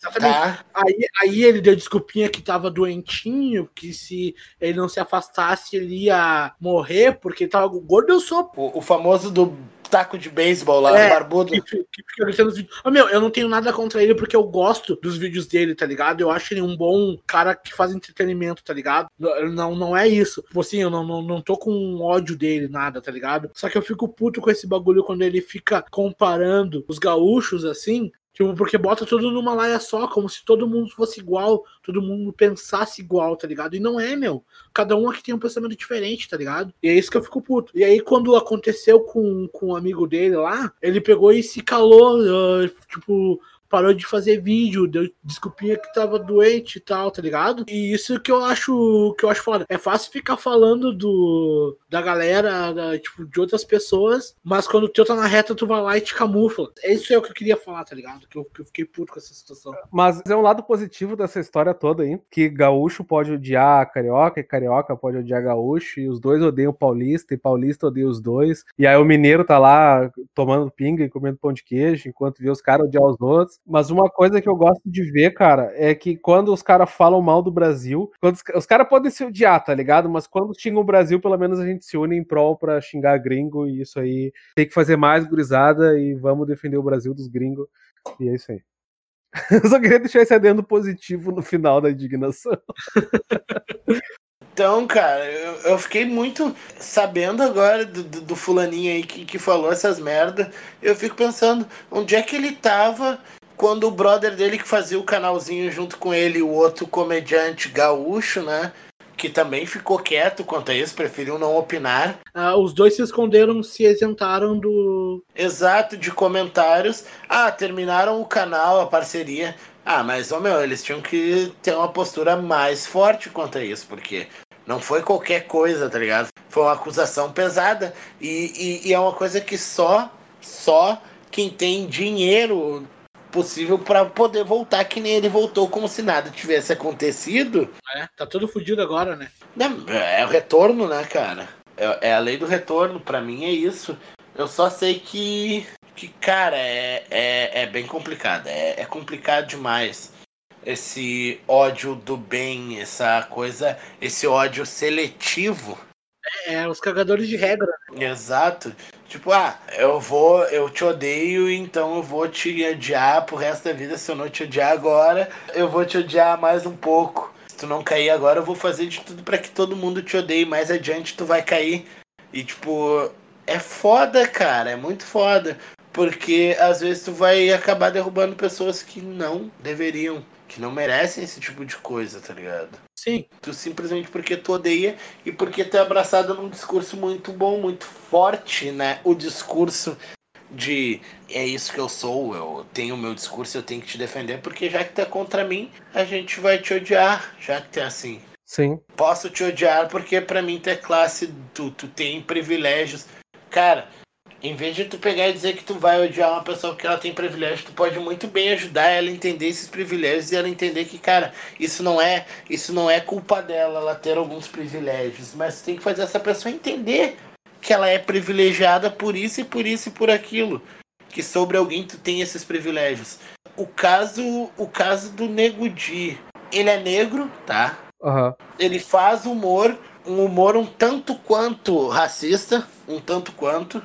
Exatamente. Tá. Aí, aí ele deu desculpinha que tava doentinho, que se ele não se afastasse ele ia morrer, porque ele tava gordo eu sou. O, o famoso do taco de beisebol lá, é, barbudo. Que, que fica gritando os vídeos. Ah, meu, eu não tenho nada contra ele porque eu gosto dos vídeos dele, tá ligado? Eu acho ele um bom cara que faz entretenimento, tá ligado? Não, não é isso. Tipo assim, eu não, não, não tô com ódio dele, nada, tá ligado? Só que eu fico puto com esse bagulho quando ele fica comparando os gaúchos, assim... Tipo, porque bota tudo numa laia só, como se todo mundo fosse igual, todo mundo pensasse igual, tá ligado? E não é, meu. Cada um aqui tem um pensamento diferente, tá ligado? E é isso que eu fico puto. E aí, quando aconteceu com, com um amigo dele lá, ele pegou e se calou, uh, tipo... parou de fazer vídeo, deu desculpinha que tava doente e tal, tá ligado? E isso que eu acho, que eu acho foda. É fácil ficar falando do da galera, da, tipo, de outras pessoas, mas quando o teu tá na reta, tu vai lá e te camufla. Isso é o que eu queria falar, tá ligado? Que eu, que eu fiquei puto com essa situação. Mas é um lado positivo dessa história toda aí, que gaúcho pode odiar carioca, e carioca pode odiar gaúcho, e os dois odeiam paulista, e paulista odeia os dois. E aí o mineiro tá lá tomando pinga e comendo pão de queijo, enquanto vê os caras odiar os outros. Mas uma coisa que eu gosto de ver, cara, é que quando os caras falam mal do Brasil, quando os, os caras podem se odiar, tá ligado? Mas quando xingam o Brasil, pelo menos a gente se une em prol pra xingar gringo, e isso aí tem que fazer mais, gurizada, e vamos defender o Brasil dos gringos, e é isso aí. Eu só queria deixar esse adendo positivo no final da indignação. Então, cara, eu, eu fiquei muito sabendo agora do, do, do fulaninho aí que, que falou essas merda. Eu fico pensando, onde é que ele tava quando o brother dele que fazia o canalzinho junto com ele, o outro comediante gaúcho, né? Que também ficou quieto quanto a isso, preferiu não opinar. Ah, os dois se esconderam, se isentaram do... Exato, de comentários. Ah, terminaram o canal, a parceria. Ah, mas, ô meu, eles tinham que ter uma postura mais forte quanto a isso, porque... não foi qualquer coisa, tá ligado? Foi uma acusação pesada. E, e, e é uma coisa que só, só quem tem dinheiro possível pra poder voltar, que nem ele voltou, como se nada tivesse acontecido. É, tá tudo fodido agora, né? É, é o retorno, né, cara? É, é a lei do retorno, pra mim é isso. Eu só sei que, que cara, é, é, é bem complicado. É, é complicado demais. Esse ódio do bem, essa coisa, esse ódio seletivo. É, é os cagadores de regra. Exato, Tipo, ah, eu vou, eu te odeio, então eu vou te odiar pro resto da vida. Se eu não te odiar agora, eu vou te odiar mais um pouco. Se tu não cair agora, eu vou fazer de tudo pra que todo mundo te odeie. Mais adiante tu vai cair. E tipo, é foda, cara, é muito foda. Porque às vezes tu vai acabar derrubando pessoas que não deveriam, que não merecem esse tipo de coisa, tá ligado? Sim. Tu simplesmente porque tu odeia e porque tu é abraçado num discurso muito bom, muito forte, né? O discurso de é isso que eu sou, eu tenho o meu discurso, eu tenho que te defender, porque já que tu é contra mim, a gente vai te odiar, já que tu é assim. Sim. Posso te odiar porque pra mim tu é classe, tu, tu tem privilégios. Cara, em vez de tu pegar e dizer que tu vai odiar uma pessoa porque ela tem privilégio, tu pode muito bem ajudar ela a entender esses privilégios e ela entender que, cara, isso não é, isso não é culpa dela, ela ter alguns privilégios, mas tu tem que fazer essa pessoa entender que ela é privilegiada por isso e por isso e por aquilo, que sobre alguém tu tem esses privilégios. O caso, o caso do Nego Di, ele é negro, tá? Uhum. Ele faz humor, um humor um tanto quanto racista, um tanto quanto...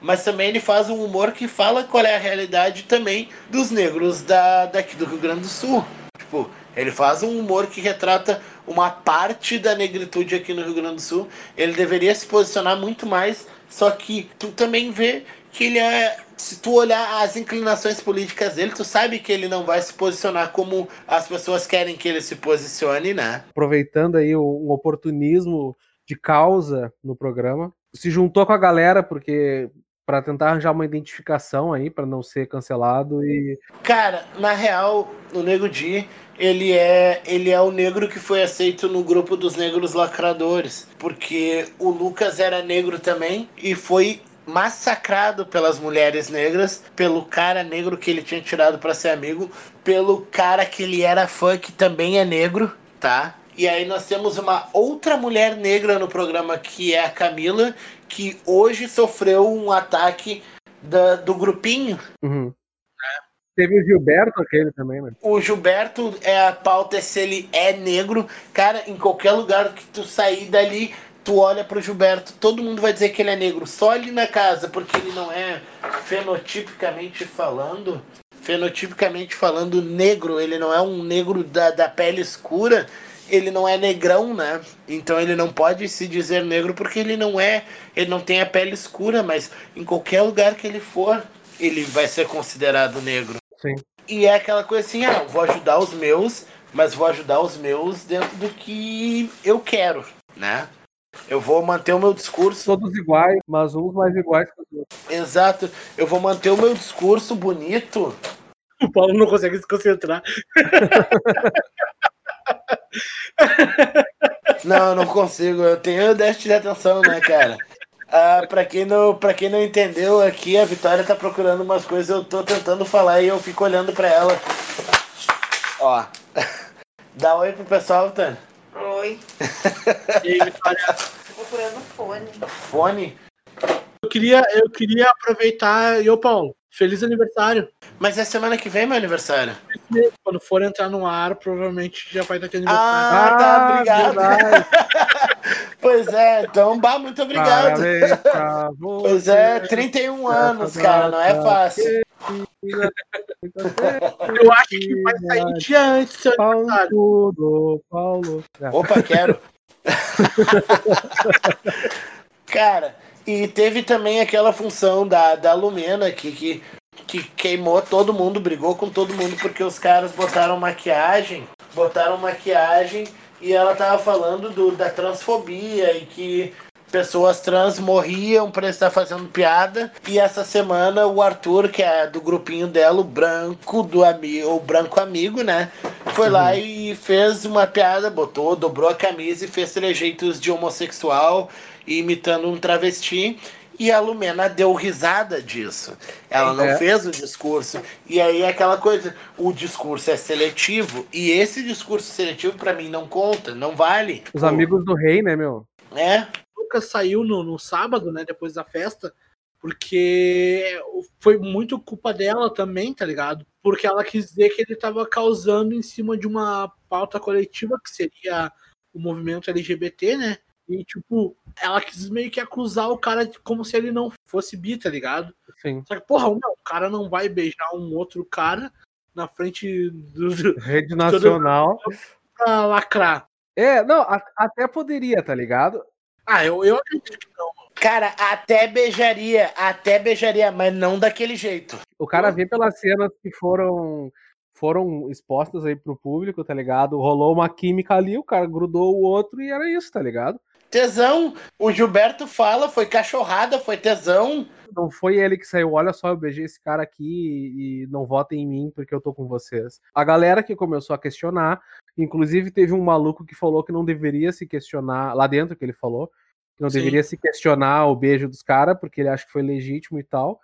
mas também ele faz um humor que fala qual é a realidade também dos negros da, daqui do Rio Grande do Sul. Tipo, ele faz um humor que retrata uma parte da negritude aqui no Rio Grande do Sul. Ele deveria se posicionar muito mais, só que tu também vê que ele é... se tu olhar as inclinações políticas dele, tu sabe que ele não vai se posicionar como as pessoas querem que ele se posicione, né? Aproveitando aí um oportunismo de causa no programa, se juntou com a galera, porque... pra tentar arranjar uma identificação aí, pra não ser cancelado e... Cara, na real, o Nego Di, ele é, ele é o negro que foi aceito no grupo dos negros lacradores, porque o Lucas era negro também e foi massacrado pelas mulheres negras, pelo cara negro que ele tinha tirado pra ser amigo, pelo cara que ele era fã, que também é negro, tá? E aí nós temos uma outra mulher negra no programa, que é a Camila, que hoje sofreu um ataque da, do grupinho. Uhum. É. Teve o Gilberto aquele também, né? O Gilberto, é, a pauta é se ele é negro. Cara, em qualquer lugar que tu sair dali, tu olha pro Gilberto, todo mundo vai dizer que ele é negro. Só ali na casa, porque ele não é fenotipicamente falando, fenotipicamente falando negro, ele não é um negro da, da pele escura. Ele não é negrão, né? Então ele não pode se dizer negro porque ele não é, ele não tem a pele escura, mas em qualquer lugar que ele for, ele vai ser considerado negro. Sim. E é aquela coisa assim, ah, vou ajudar os meus, mas vou ajudar os meus dentro do que eu quero, né? Eu vou manter o meu discurso... Todos iguais, mas uns mais iguais que os outros. Exato. Eu vou manter o meu discurso bonito. O Paulo não consegue se concentrar. Não, eu não consigo. Eu tenho déficit de atenção, né, cara? Ah, pra, quem não, pra quem não entendeu aqui, a Vitória tá procurando umas coisas. Eu tô tentando falar e eu fico olhando pra ela. Ó. Dá oi pro pessoal, Vitória. Oi. E aí, Vitória? Tô procurando fone. Fone? Eu queria, eu queria aproveitar. E ô, Paulo, feliz aniversário. Mas é semana que vem meu aniversário. Quando for entrar no ar, provavelmente já vai daqui aniversário. Ah, tá, obrigado. Ah, pois é, então, bah, muito obrigado. Parabéns, pois é, trinta e um anos, cara, não é fácil. Eu acho que vai sair dia antes do seu aniversário. Paulo, Paulo. Opa, quero. Cara, e teve também aquela função da, da Lumena aqui, que, que queimou todo mundo, brigou com todo mundo, porque os caras botaram maquiagem, botaram maquiagem e ela tava falando do, da transfobia e que pessoas trans morriam por estar fazendo piada. E essa semana o Arthur, que é do grupinho dela, o branco do amigo, o branco amigo, né? Foi uhum. lá e fez uma piada, botou, dobrou a camisa e fez trejeitos de homossexual, imitando um travesti, e a Lumena deu risada disso. Ela não é. fez o discurso. E aí é aquela coisa, o discurso é seletivo, e esse discurso seletivo pra mim não conta, não vale. Os o... amigos do rei, né, meu? É. O Lucas saiu no, no sábado, né, depois da festa, porque foi muito culpa dela também, tá ligado? Porque ela quis dizer que ele tava causando em cima de uma pauta coletiva que seria o movimento L G B T, né? E, tipo, ela quis meio que acusar o cara como se ele não fosse bi, tá ligado? Sim. Só que, porra, meu, o cara não vai beijar um outro cara na frente do... Rede Nacional. Do, pra lacrar. É, não, a, até poderia, tá ligado? Ah, eu, eu acredito que não. Cara, até beijaria, até beijaria, mas não daquele jeito. O cara vê pelas cenas que foram... foram expostas aí pro público, tá ligado? Rolou uma química ali, o cara grudou o outro e era isso, tá ligado? Tesão, o Gilberto fala, foi cachorrada, foi tesão. Não foi ele que saiu, olha só, eu beijei esse cara aqui e não votem em mim porque eu tô com vocês. A galera que começou a questionar, inclusive teve um maluco que falou que não deveria se questionar, lá dentro que ele falou, que não Sim. deveria se questionar o beijo dos caras porque ele acha que foi legítimo e tal.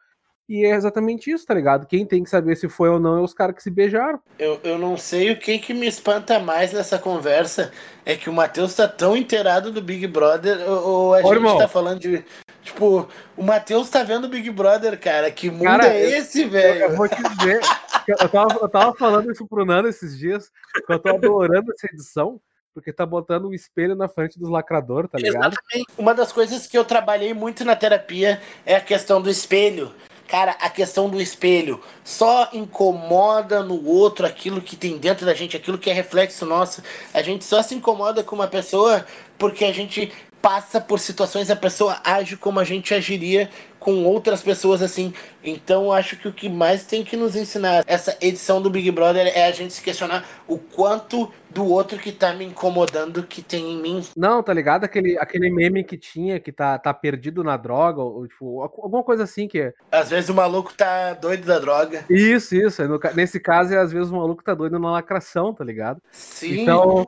E é exatamente isso, tá ligado? Quem tem que saber se foi ou não é os caras que se beijaram. Eu, eu não sei o que que me espanta mais nessa conversa. É que o Matheus tá tão inteirado do Big Brother. Ou a Ô, gente irmão. tá falando de... Tipo, o Matheus tá vendo o Big Brother, cara. Que mundo cara, é esse, velho? Eu, eu vou te dizer. eu, tava, eu tava falando isso pro Nando esses dias. Que eu tô adorando essa edição. Porque tá botando um espelho na frente dos lacradores, tá ligado? Exatamente. Uma das coisas que eu trabalhei muito na terapia é a questão do espelho. Cara, a questão do espelho só incomoda no outro aquilo que tem dentro da gente, aquilo que é reflexo nosso. A gente só se incomoda com uma pessoa porque a gente passa por situações, a pessoa age como a gente agiria com outras pessoas assim. Então, acho que o que mais tem que nos ensinar essa edição do Big Brother é a gente se questionar o quanto do outro que tá me incomodando que tem em mim. Não, tá ligado? Aquele, aquele meme que tinha, que tá, tá perdido na droga, ou tipo, alguma coisa assim que é. Às vezes o maluco tá doido da droga. Isso, isso. Nesse caso, é às vezes o maluco tá doido na lacração, tá ligado? Sim. Então,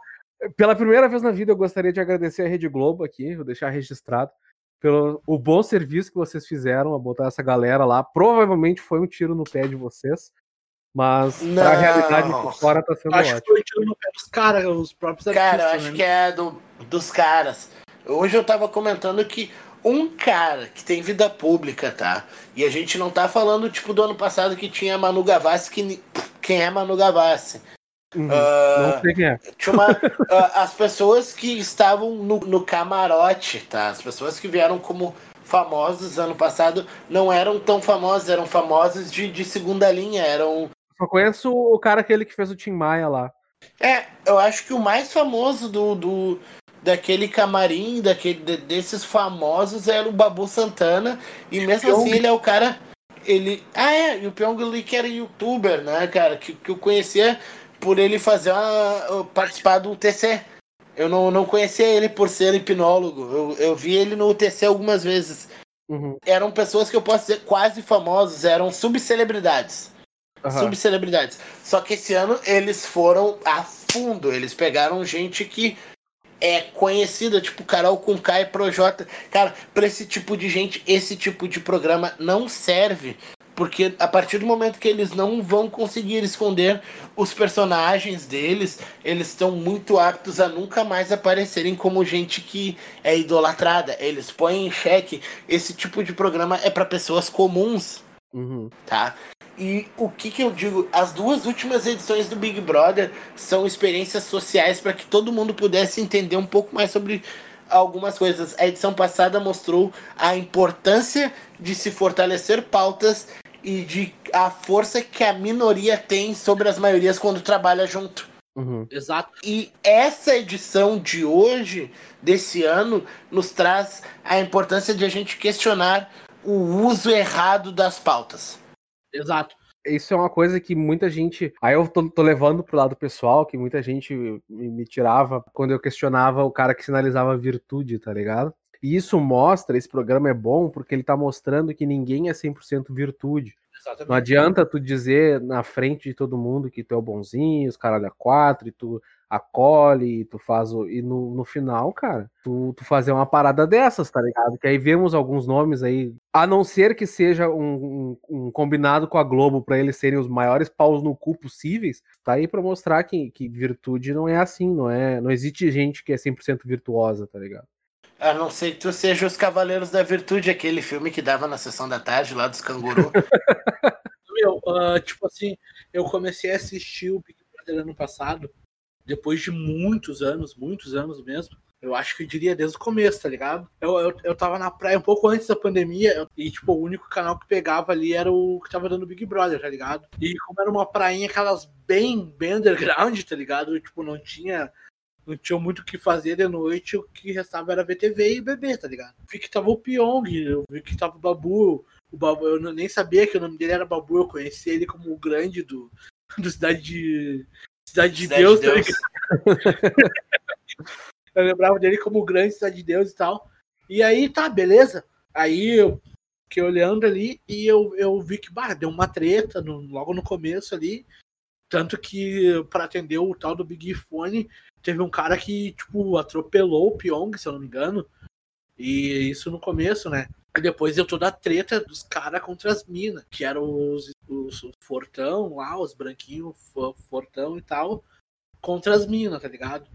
pela primeira vez na vida, eu gostaria de agradecer a Rede Globo aqui, vou deixar registrado, pelo o bom serviço que vocês fizeram a botar essa galera lá. Provavelmente foi um tiro no pé de vocês, mas não, a realidade por fora tá sendo acho ótimo. Acho que foi um tiro no pé dos caras, os próprios artistas. Cara, eu acho né? que é do, dos caras. Hoje eu tava comentando que um cara que tem vida pública, tá? E a gente não tá falando, tipo, do ano passado que tinha Manu Gavassi, que quem é Manu Gavassi? Uhum, uh, não sei quem é. Tinha uma, uh, as pessoas que estavam no, no camarote, tá? As pessoas que vieram como famosos ano passado não eram tão famosas, eram famosos de, de segunda linha, eram... Só conheço o cara aquele que fez o Tim Maia lá. É, eu acho que o mais famoso do, do, daquele camarim, daquele, de, desses famosos era o Babu Santana, e mesmo assim ele é o cara... Ele... Ah, é, e o Pyong Lee que era youtuber, né, cara, que, que eu conhecia... por ele fazer uma, participar do U T C. Eu não, não conhecia ele por ser hipnólogo. Eu, eu vi ele no U T C algumas vezes. Uhum. Eram pessoas que eu posso dizer quase famosas. Eram subcelebridades. Uhum. Subcelebridades. Só que esse ano eles foram a fundo. Eles pegaram gente que é conhecida. Tipo Karol Conká e Projota. Cara, pra esse tipo de gente, esse tipo de programa não serve. Porque a partir do momento que eles não vão conseguir esconder os personagens deles, eles estão muito aptos a nunca mais aparecerem como gente que é idolatrada. Eles põem em xeque. Esse tipo de programa é para pessoas comuns, uhum. tá? E o que que eu digo? As duas últimas edições do Big Brother são experiências sociais para que todo mundo pudesse entender um pouco mais sobre... algumas coisas. A edição passada mostrou a importância de se fortalecer pautas e de a força que a minoria tem sobre as maiorias quando trabalha junto. Uhum. Exato. E essa edição de hoje, desse ano, nos traz a importância de a gente questionar o uso errado das pautas. Exato. Isso é uma coisa que muita gente... Aí eu tô, tô levando pro lado pessoal, que muita gente me, me tirava quando eu questionava o cara que sinalizava virtude, tá ligado? E isso mostra, esse programa é bom, porque ele tá mostrando que ninguém é cem por cento virtude. Exatamente. Não adianta tu dizer na frente de todo mundo que tu é o bonzinho, os caralho a quatro, e tu acolhe, e tu faz... O... E no, no final, cara, tu, tu fazer uma parada dessas, tá ligado? Que aí vemos alguns nomes aí, a não ser que seja um, um, um combinado com a Globo pra eles serem os maiores paus no cu possíveis, tá aí pra mostrar que, que virtude não é assim, não é? Não existe gente que é cem por cento virtuosa, tá ligado? A não ser que tu seja os Cavaleiros da Virtude, aquele filme que dava na sessão da tarde lá dos canguru. Meu, uh, tipo assim, eu comecei a assistir o Big Brother ano passado, depois de muitos anos, muitos anos mesmo, Eu acho que eu diria desde o começo, tá ligado? Eu, eu, eu tava na praia um pouco antes da pandemia eu, e, tipo, o único canal que pegava ali era o que tava dando Big Brother, tá ligado? E como era uma prainha, aquelas bem, bem underground, tá ligado? Eu, tipo, não tinha... Não tinha muito o que fazer de noite, o que restava era ver T V e beber, tá ligado? Vi que tava o Pyong, eu vi que tava o Babu, o Babu, eu nem sabia que o nome dele era Babu, eu conheci ele como o grande do, do Cidade de, Cidade de Cidade Deus, de Deus. Tá ligado? Eu lembrava dele como o grande Cidade de Deus e tal. E aí, tá, beleza. Aí, eu fiquei olhando ali e eu, eu vi que, bah, deu uma treta no, logo no começo ali. Tanto que, pra atender o tal do Big Fone, teve um cara que, tipo, atropelou o Pyong, se eu não me engano. E isso no começo, né? E depois deu toda a treta dos caras contra as minas, que eram os, os, os fortão lá, os branquinhos, fortão e tal, contra as minas, tá ligado?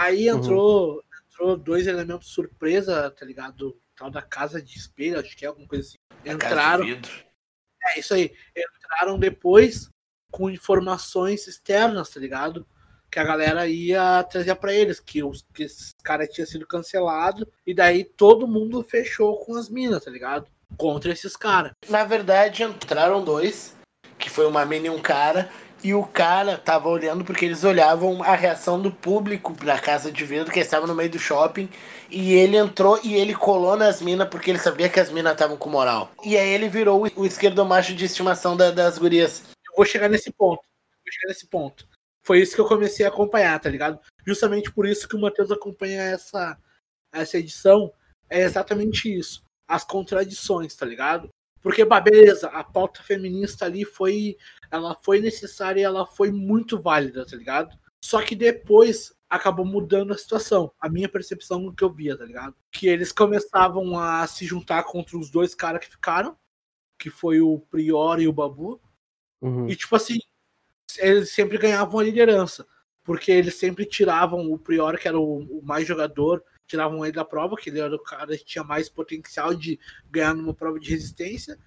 Aí entrou, uhum. entrou dois elementos surpresa, tá ligado? Tal da casa de espelho, acho que é alguma coisa assim. Entraram. É, isso aí. Entraram depois com informações externas, tá ligado? Que a galera ia trazer pra eles, que, os, que esses caras tinham sido cancelados, e daí todo mundo fechou com as minas, tá ligado? Contra esses caras. Na verdade, entraram dois, que foi uma mina e um cara, e o cara tava olhando porque eles olhavam a reação do público na casa de vidro, que estava no meio do shopping, e ele entrou e ele colou nas minas porque ele sabia que as minas estavam com moral. E aí ele virou o esquerdomacho de estimação da, das gurias. Eu vou chegar nesse ponto, vou chegar nesse ponto. Foi isso que eu comecei a acompanhar, tá ligado? Justamente por isso que o Matheus acompanha essa, essa edição. É exatamente isso. As contradições, tá ligado? Porque, bah, beleza, a pauta feminista ali foi... Ela foi necessária e ela foi muito válida, tá ligado? Só que depois acabou mudando a situação. A minha percepção do que eu via, tá ligado? Que eles começavam a se juntar contra os dois caras que ficaram. Que foi o Prior e o Babu. Uhum. E, tipo assim... Eles sempre ganhavam a liderança, porque eles sempre tiravam o Prior, que era o, o mais jogador, tiravam ele da prova, que ele era o cara que tinha mais potencial de ganhar numa prova de resistência,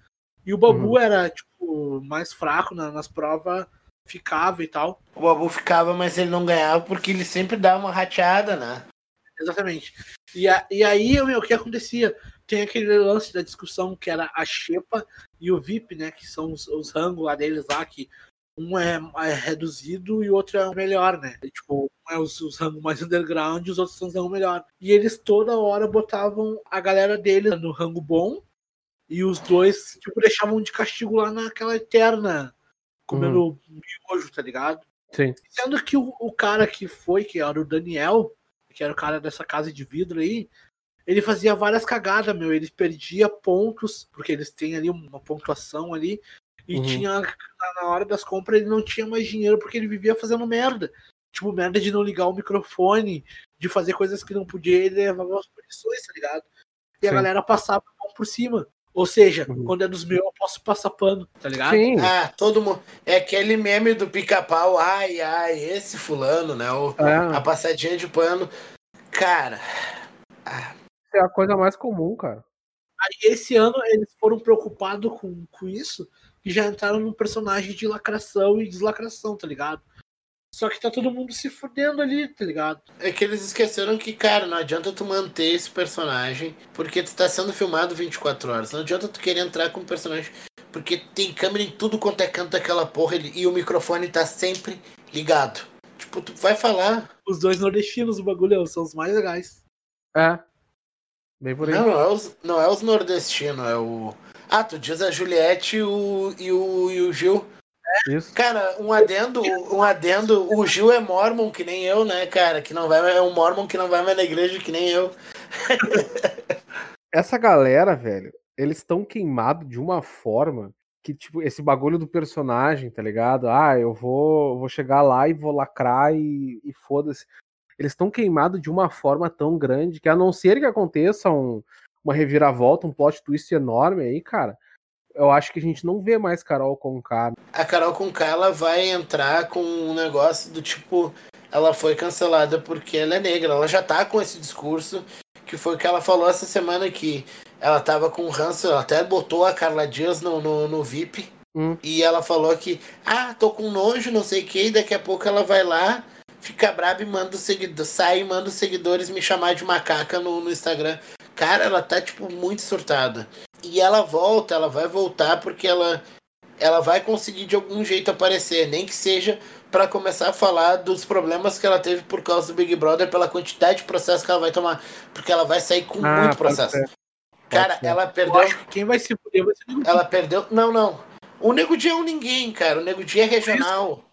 e o Babu hum. era, tipo, mais fraco na, nas provas, ficava e tal. O Babu ficava, mas ele não ganhava, porque ele sempre dava uma rateada, né? Exatamente. E, a, e aí, meu, o que acontecia? Tem aquele lance da discussão que era a Xepa e o V I P, né, que são os, os rangos lá deles lá, que um é, é reduzido e o outro é o melhor, né? Tipo, um é os, os rangos mais underground e os outros são os rangos melhor. E eles toda hora botavam a galera deles no rango bom e os dois, tipo, deixavam de castigo lá naquela eterna, comendo uhum. miojo, tá ligado? Sim. Sendo que o, o cara que foi, que era o Daniel, que era o cara dessa casa de vidro aí, ele fazia várias cagadas, meu. Ele perdia pontos, porque eles têm ali uma pontuação ali. E uhum. tinha, na hora das compras, ele não tinha mais dinheiro porque ele vivia fazendo merda. Tipo, merda de não ligar o microfone, de fazer coisas que não podia, ele levava as punições, tá ligado? E Sim. a galera passava a mão por cima. Ou seja, uhum. quando é dos meus, eu posso passar pano, tá ligado? Sim. Ah, todo mundo. É aquele meme do pica-pau, ai, ai, esse fulano, né? O, é. A passadinha de pano. Cara. Ah. É a coisa mais comum, cara. Aí, esse ano, eles foram preocupados com, com isso. E já entraram num personagem de lacração e deslacração, tá ligado? Só que tá todo mundo se fudendo ali, tá ligado? É que eles esqueceram que, cara, não adianta tu manter esse personagem porque tu tá sendo filmado vinte e quatro horas. Não adianta tu querer entrar com o personagem porque tem câmera em tudo quanto é canto daquela porra e o microfone tá sempre ligado. Tipo, tu vai falar... Os dois nordestinos do bagulho são os mais legais. É. Bem por aí. Não, não é os, não é os nordestinos, é o... Ah, tu diz a Juliette e o, e o, e o Gil. Isso. Cara, um adendo, um adendo, o Gil é mormon que nem eu, né, cara? Que não vai, é um mormon que não vai mais na igreja que nem eu. Essa galera, velho, eles estão queimados de uma forma que, tipo, esse bagulho do personagem, tá ligado? Ah, eu vou, vou chegar lá e vou lacrar e, e foda-se. Eles estão queimados de uma forma tão grande que, a não ser que aconteça um... uma reviravolta, um plot twist enorme aí, cara, eu acho que a gente não vê mais Karol Conká. A Karol Conká, ela vai entrar com um negócio do tipo, ela foi cancelada porque ela é negra, ela já tá com esse discurso, que foi o que ela falou essa semana que ela tava com ranço, ela até botou a Carla Dias no, no, no V I P, hum. e ela falou que, ah, tô com nojo, não sei o que, e daqui a pouco ela vai lá fica braba e manda os seguidores, sai e manda os seguidores me chamar de macaca no, no Instagram. Cara, ela tá, tipo, muito surtada. E ela volta, ela vai voltar porque ela, ela vai conseguir de algum jeito aparecer, nem que seja pra começar a falar dos problemas que ela teve por causa do Big Brother, pela quantidade de processo que ela vai tomar, porque ela vai sair com ah, muito processo. Pode ser. Pode cara, ser. Ela perdeu... Eu acho que quem vai se poder vai ser Nego Di. Ela perdeu... Não, não. O Nego Di é um ninguém, cara. O Nego Di é regional.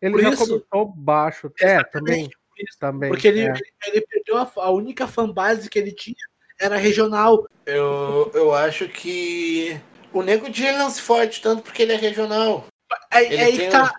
Ele por já isso... começou baixo. É, também. também. Porque ele, é. ele perdeu a, a única fanbase que ele tinha. Era regional. Eu, eu acho que o Nego Di não se fode tanto porque ele é regional. É, ele é aí que tá...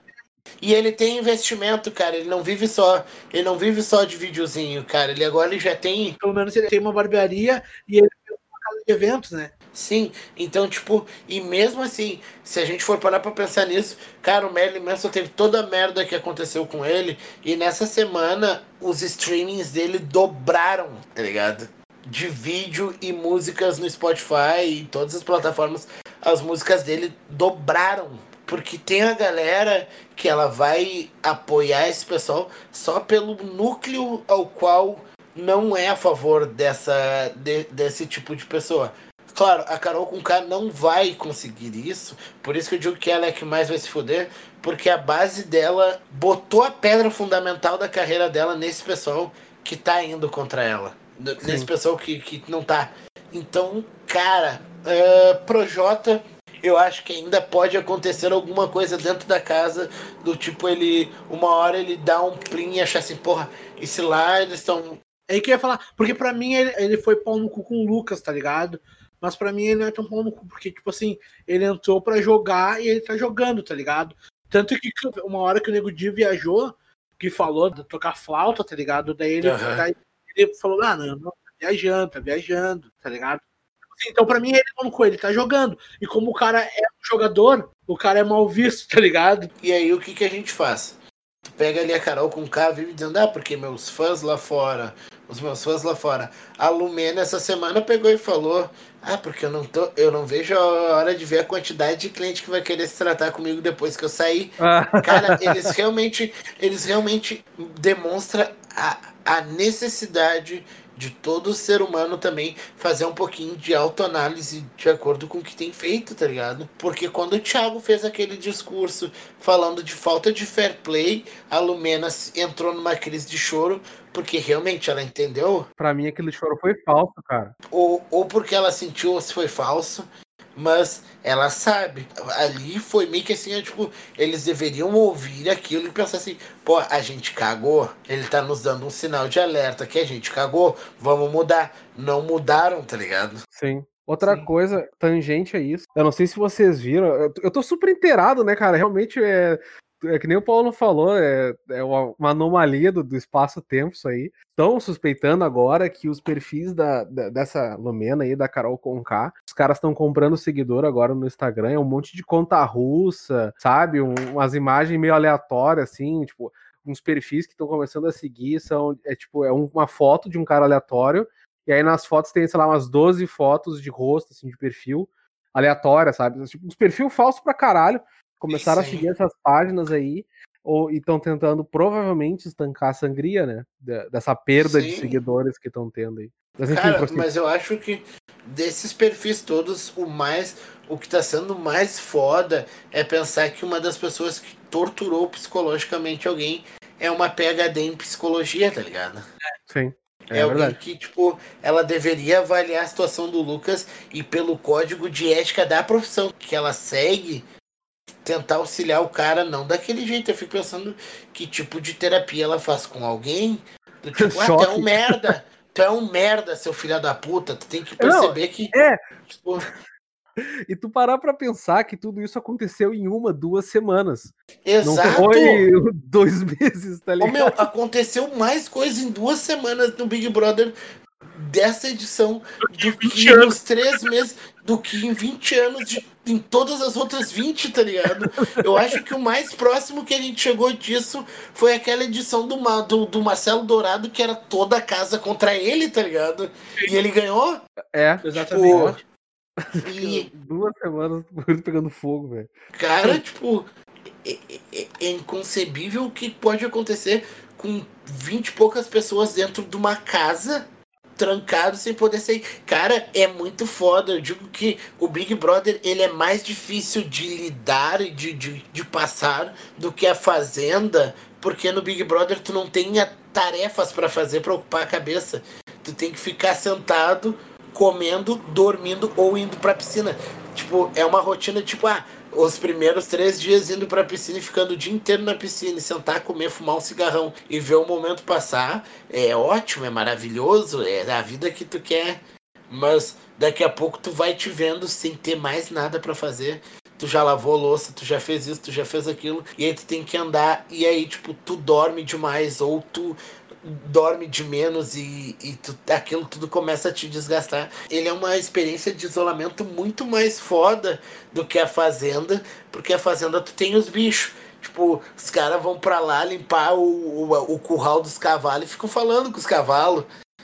E ele tem investimento, cara. Ele não vive só, ele não vive só de videozinho, cara. Ele agora ele já tem... Pelo menos ele tem uma barbearia e ele tem uma casa de eventos, né? Sim. Então, tipo... E mesmo assim, se a gente for parar pra pensar nisso, cara, o Marilyn Manson teve toda a merda que aconteceu com ele e nessa semana os streamings dele dobraram, tá ligado? De vídeo e músicas no Spotify e todas as plataformas, as músicas dele dobraram. Porque tem a galera que ela vai apoiar esse pessoal só pelo núcleo ao qual não é a favor dessa, de, desse tipo de pessoa. Claro, a Karol Conká não vai conseguir isso, por isso que eu digo que ela é a que mais vai se fuder, porque a base dela botou a pedra fundamental da carreira dela nesse pessoal que tá indo contra ela. Nesse pessoal que, que não tá. Então, cara, uh, Projota, eu acho que ainda pode acontecer alguma coisa dentro da casa, do tipo, ele, uma hora ele dá um plim e achar assim, porra, e se lá eles estão... É aí que eu ia falar, porque pra mim ele, ele foi pau no cu com o Lucas, tá ligado? Mas pra mim ele não é tão pau no cu, porque, tipo assim, ele entrou pra jogar e ele tá jogando, tá ligado? Tanto que uma hora que o Nego Di viajou, que falou de tocar flauta, tá ligado? Daí ele... Uhum. Tá... Ele falou, ah, não, não, tá viajando, tá viajando, tá ligado? Então, pra mim, ele como com ele tá jogando. E como o cara é um jogador, o cara é mal visto, tá ligado? E aí, o que que a gente faz? Tu pega ali a Karol Conká, vive dizendo, ah, porque meus fãs lá fora, os meus fãs lá fora. A Lumena, essa semana, pegou e falou, ah, porque eu não, tô, eu não vejo a hora de ver a quantidade de cliente que vai querer se tratar comigo depois que eu sair. Cara, eles realmente, eles realmente demonstram a... a necessidade de todo ser humano também fazer um pouquinho de autoanálise de acordo com o que tem feito, tá ligado? Porque quando o Thiago fez aquele discurso falando de falta de fair play, a Lumena entrou numa crise de choro, porque realmente ela entendeu. Pra mim aquele choro foi falso, cara. Ou, ou porque ela sentiu ou se foi falso, mas ela sabe. Ali foi meio que assim, tipo, eles deveriam ouvir aquilo e pensar assim, pô, a gente cagou, ele tá nos dando um sinal de alerta que a gente cagou, vamos mudar. Não mudaram, tá ligado? Sim. Outra Sim. coisa, tangente a isso, eu não sei se vocês viram, eu tô super inteirado, né, cara, realmente é... É que nem o Paulo falou, é, é uma anomalia do, do espaço-tempo isso aí. Estão suspeitando agora que os perfis da, da, dessa Lumena aí, da Karol Conká, os caras estão comprando seguidor agora no Instagram, é um monte de conta russa, sabe? Um, umas imagens meio aleatórias, assim, tipo, uns perfis que estão começando a seguir, são, é tipo, é um, uma foto de um cara aleatório, e aí nas fotos tem, sei lá, umas doze fotos de rosto, assim, de perfil aleatória, sabe? Tipo, uns perfil falso pra caralho. Começaram Sim. a seguir essas páginas aí, ou, e estão tentando provavelmente estancar a sangria, né? De, dessa perda Sim. de seguidores que estão tendo aí. Mas, enfim, cara, mas eu acho que desses perfis todos, o mais, o que tá sendo mais foda é pensar que uma das pessoas que torturou psicologicamente alguém é uma P H D em psicologia, tá ligado? Sim. É, é alguém verdade. Que, tipo, ela deveria avaliar a situação do Lucas e pelo código de ética da profissão que ela segue, tentar auxiliar o cara, não daquele jeito. Eu fico pensando que tipo de terapia ela faz com alguém. Do tipo, ah, tu é um merda, tu é um merda, seu filho da puta, tu tem que perceber não, que... É. Tipo... E tu parar pra pensar que tudo isso aconteceu em uma, duas semanas. Exato. Não foi dois meses, tá ligado? Ô, meu, aconteceu mais coisa em duas semanas no Big Brother dessa edição do que nos três meses, do que em vinte anos, de, em todas as outras vinte, tá ligado? Eu acho que o mais próximo que a gente chegou disso foi aquela edição do, do, do Marcelo Dourado, que era toda a casa contra ele, tá ligado? E ele ganhou. É, exatamente. Tipo, e... Duas semanas pegando fogo, velho. Cara, tipo... é, é, é inconcebível o que pode acontecer com vinte e poucas pessoas dentro de uma casa, trancado, sem poder sair. Cara, é muito foda. Eu digo que o Big Brother, ele é mais difícil de lidar e de, de, de passar do que a Fazenda, porque no Big Brother tu não tem tarefas pra fazer pra ocupar a cabeça. Tu tem que ficar sentado, comendo, dormindo ou indo pra piscina. Tipo, é uma rotina, tipo, ah, os primeiros três dias indo pra piscina e ficando o dia inteiro na piscina, e sentar, comer, fumar um cigarrão e ver o momento passar, é ótimo, é maravilhoso, é a vida que tu quer, mas daqui a pouco tu vai te vendo sem ter mais nada pra fazer. Tu já lavou louça, tu já fez isso, tu já fez aquilo, e aí tu tem que andar, e aí, tipo, tu dorme demais, ou tu dorme de menos, e, e tu, aquilo tudo começa a te desgastar. Ele é uma experiência de isolamento muito mais foda do que a Fazenda, porque a Fazenda tu tem os bichos. Tipo, os caras vão pra lá limpar o, o, o curral dos cavalos e ficam falando com os cavalos.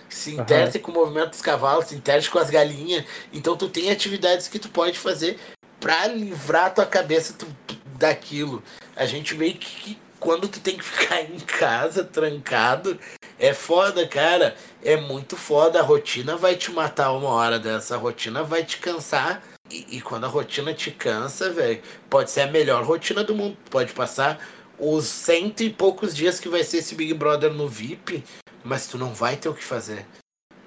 Se interagem uhum. com o movimento dos cavalos, se interagem com as galinhas. Então tu tem atividades que tu pode fazer pra livrar tua cabeça tu, tu, daquilo. A gente meio que... Quando tu tem que ficar em casa, trancado, é foda, cara. É muito foda. A rotina vai te matar uma hora dessa. A rotina vai te cansar. E, e quando a rotina te cansa, velho, pode ser a melhor rotina do mundo. Pode passar os cento e poucos dias que vai ser esse Big Brother no V I P, mas tu não vai ter o que fazer.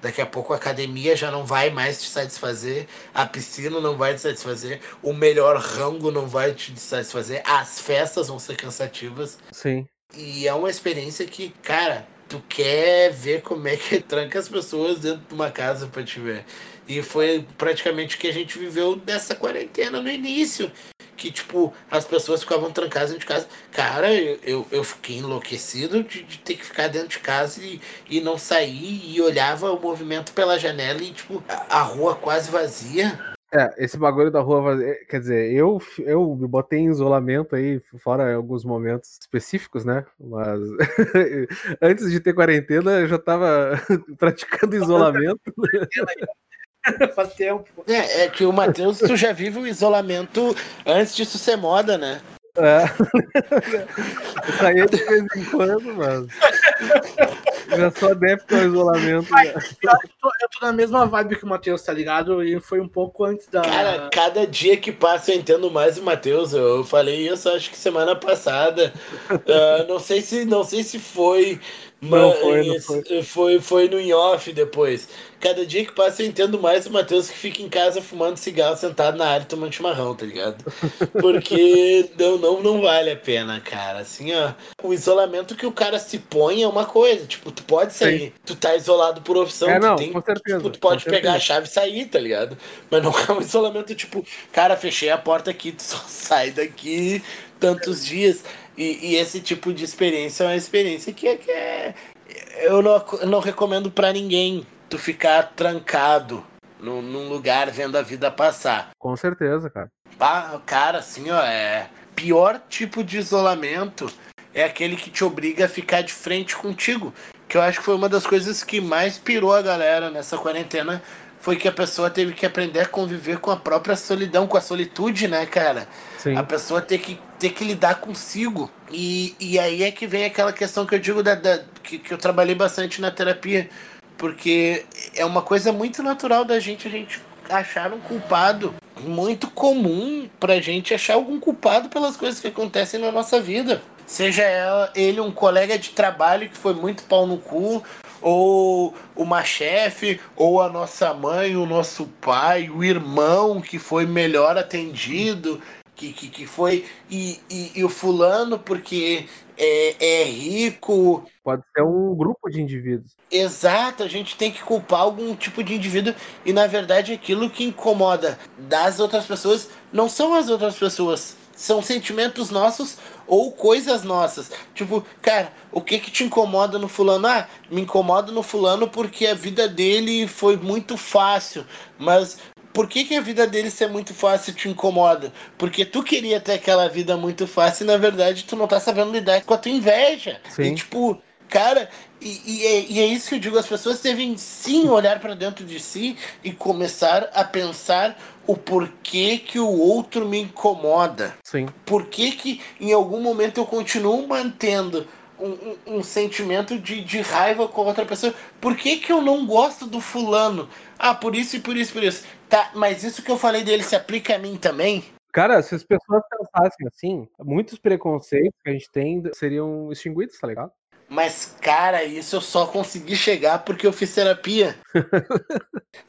Daqui a pouco a academia já não vai mais te satisfazer, a piscina não vai te satisfazer, o melhor rango não vai te satisfazer, as festas vão ser cansativas. Sim. E é uma experiência que, cara, tu quer ver como é que tranca as pessoas dentro de uma casa pra te ver. E foi praticamente o que a gente viveu dessa quarentena no início. Que, tipo, as pessoas ficavam trancadas dentro de casa. Cara, eu, eu, eu fiquei enlouquecido de, de ter que ficar dentro de casa e, e não sair. E olhava o movimento pela janela e, tipo, a, a rua quase vazia. É, esse bagulho da rua vazia... Quer dizer, eu, eu me botei em isolamento aí, fora alguns momentos específicos, né? Mas antes de ter quarentena, eu já tava praticando isolamento. Faz tempo. É, é que o Matheus, tu já vive o isolamento antes disso ser moda, né? É. Eu saía de vez em quando, mano. Já sou adepto ao isolamento. Ai, né? eu, tô, eu tô na mesma vibe que o Matheus, tá ligado? E foi um pouco antes da... Cara, cada dia que passa eu entendo mais o Matheus. Eu falei isso, acho que semana passada. uh, não sei se, não sei se foi... Não, mas foi, não foi. foi foi no in-off depois. Cada dia que passa eu entendo mais o Matheus que fica em casa fumando cigarro, sentado na área tomando chimarrão, tá ligado? Porque não, não, não vale a pena, cara. Assim, ó, o isolamento que o cara se põe é uma coisa. Tipo, tu pode sair. Sim. Tu tá isolado por opção. É, tu, não, tem, com certeza, tipo, tu pode com pegar certeza. A chave e sair, tá ligado? Mas não é um isolamento tipo, cara, fechei a porta aqui, tu só sai daqui tantos dias. E, e esse tipo de experiência é uma experiência que, que é, eu não, não recomendo pra ninguém tu ficar trancado num, num lugar vendo a vida passar. Com certeza, cara. Ah, cara, assim, ó, é pior tipo de isolamento é aquele que te obriga a ficar de frente contigo, que eu acho que foi uma das coisas que mais pirou a galera nessa quarentena, foi que a pessoa teve que aprender a conviver com a própria solidão, com a solitude, né, cara? Sim. A pessoa ter que, ter que lidar consigo. E, e aí é que vem aquela questão que eu digo, da, da, que, que eu trabalhei bastante na terapia, porque é uma coisa muito natural da gente, a gente achar um culpado. Muito comum pra gente achar algum culpado pelas coisas que acontecem na nossa vida. Seja ela, ele um colega de trabalho que foi muito pau no cu, ou uma chefe, ou a nossa mãe, o nosso pai, o irmão que foi melhor atendido, que, que, que foi... E, e, e o fulano porque é, é rico... Pode ser um grupo de indivíduos. Exato, a gente tem que culpar algum tipo de indivíduo, e na verdade aquilo que incomoda das outras pessoas não são as outras pessoas, são sentimentos nossos ou coisas nossas. Tipo, cara, o que que te incomoda no fulano? Ah, me incomoda no fulano porque a vida dele foi muito fácil. Mas por que que a vida dele ser muito fácil te incomoda? Porque tu queria ter aquela vida muito fácil e, na verdade, tu não tá sabendo lidar com a tua inveja. Sim. E, tipo, Cara, e, e, é, e é isso que eu digo, as pessoas devem sim olhar para dentro de si e começar a pensar o porquê que o outro me incomoda. Sim. Porquê que em algum momento eu continuo mantendo um, um, um sentimento de, de raiva com outra pessoa. Por que que eu não gosto do fulano? Ah, por isso e por isso, por isso. Tá, mas isso que eu falei dele se aplica a mim também? Cara, se as pessoas pensassem assim, muitos preconceitos que a gente tem seriam extinguidos, tá ligado? Mas, cara, isso eu só consegui chegar porque eu fiz terapia.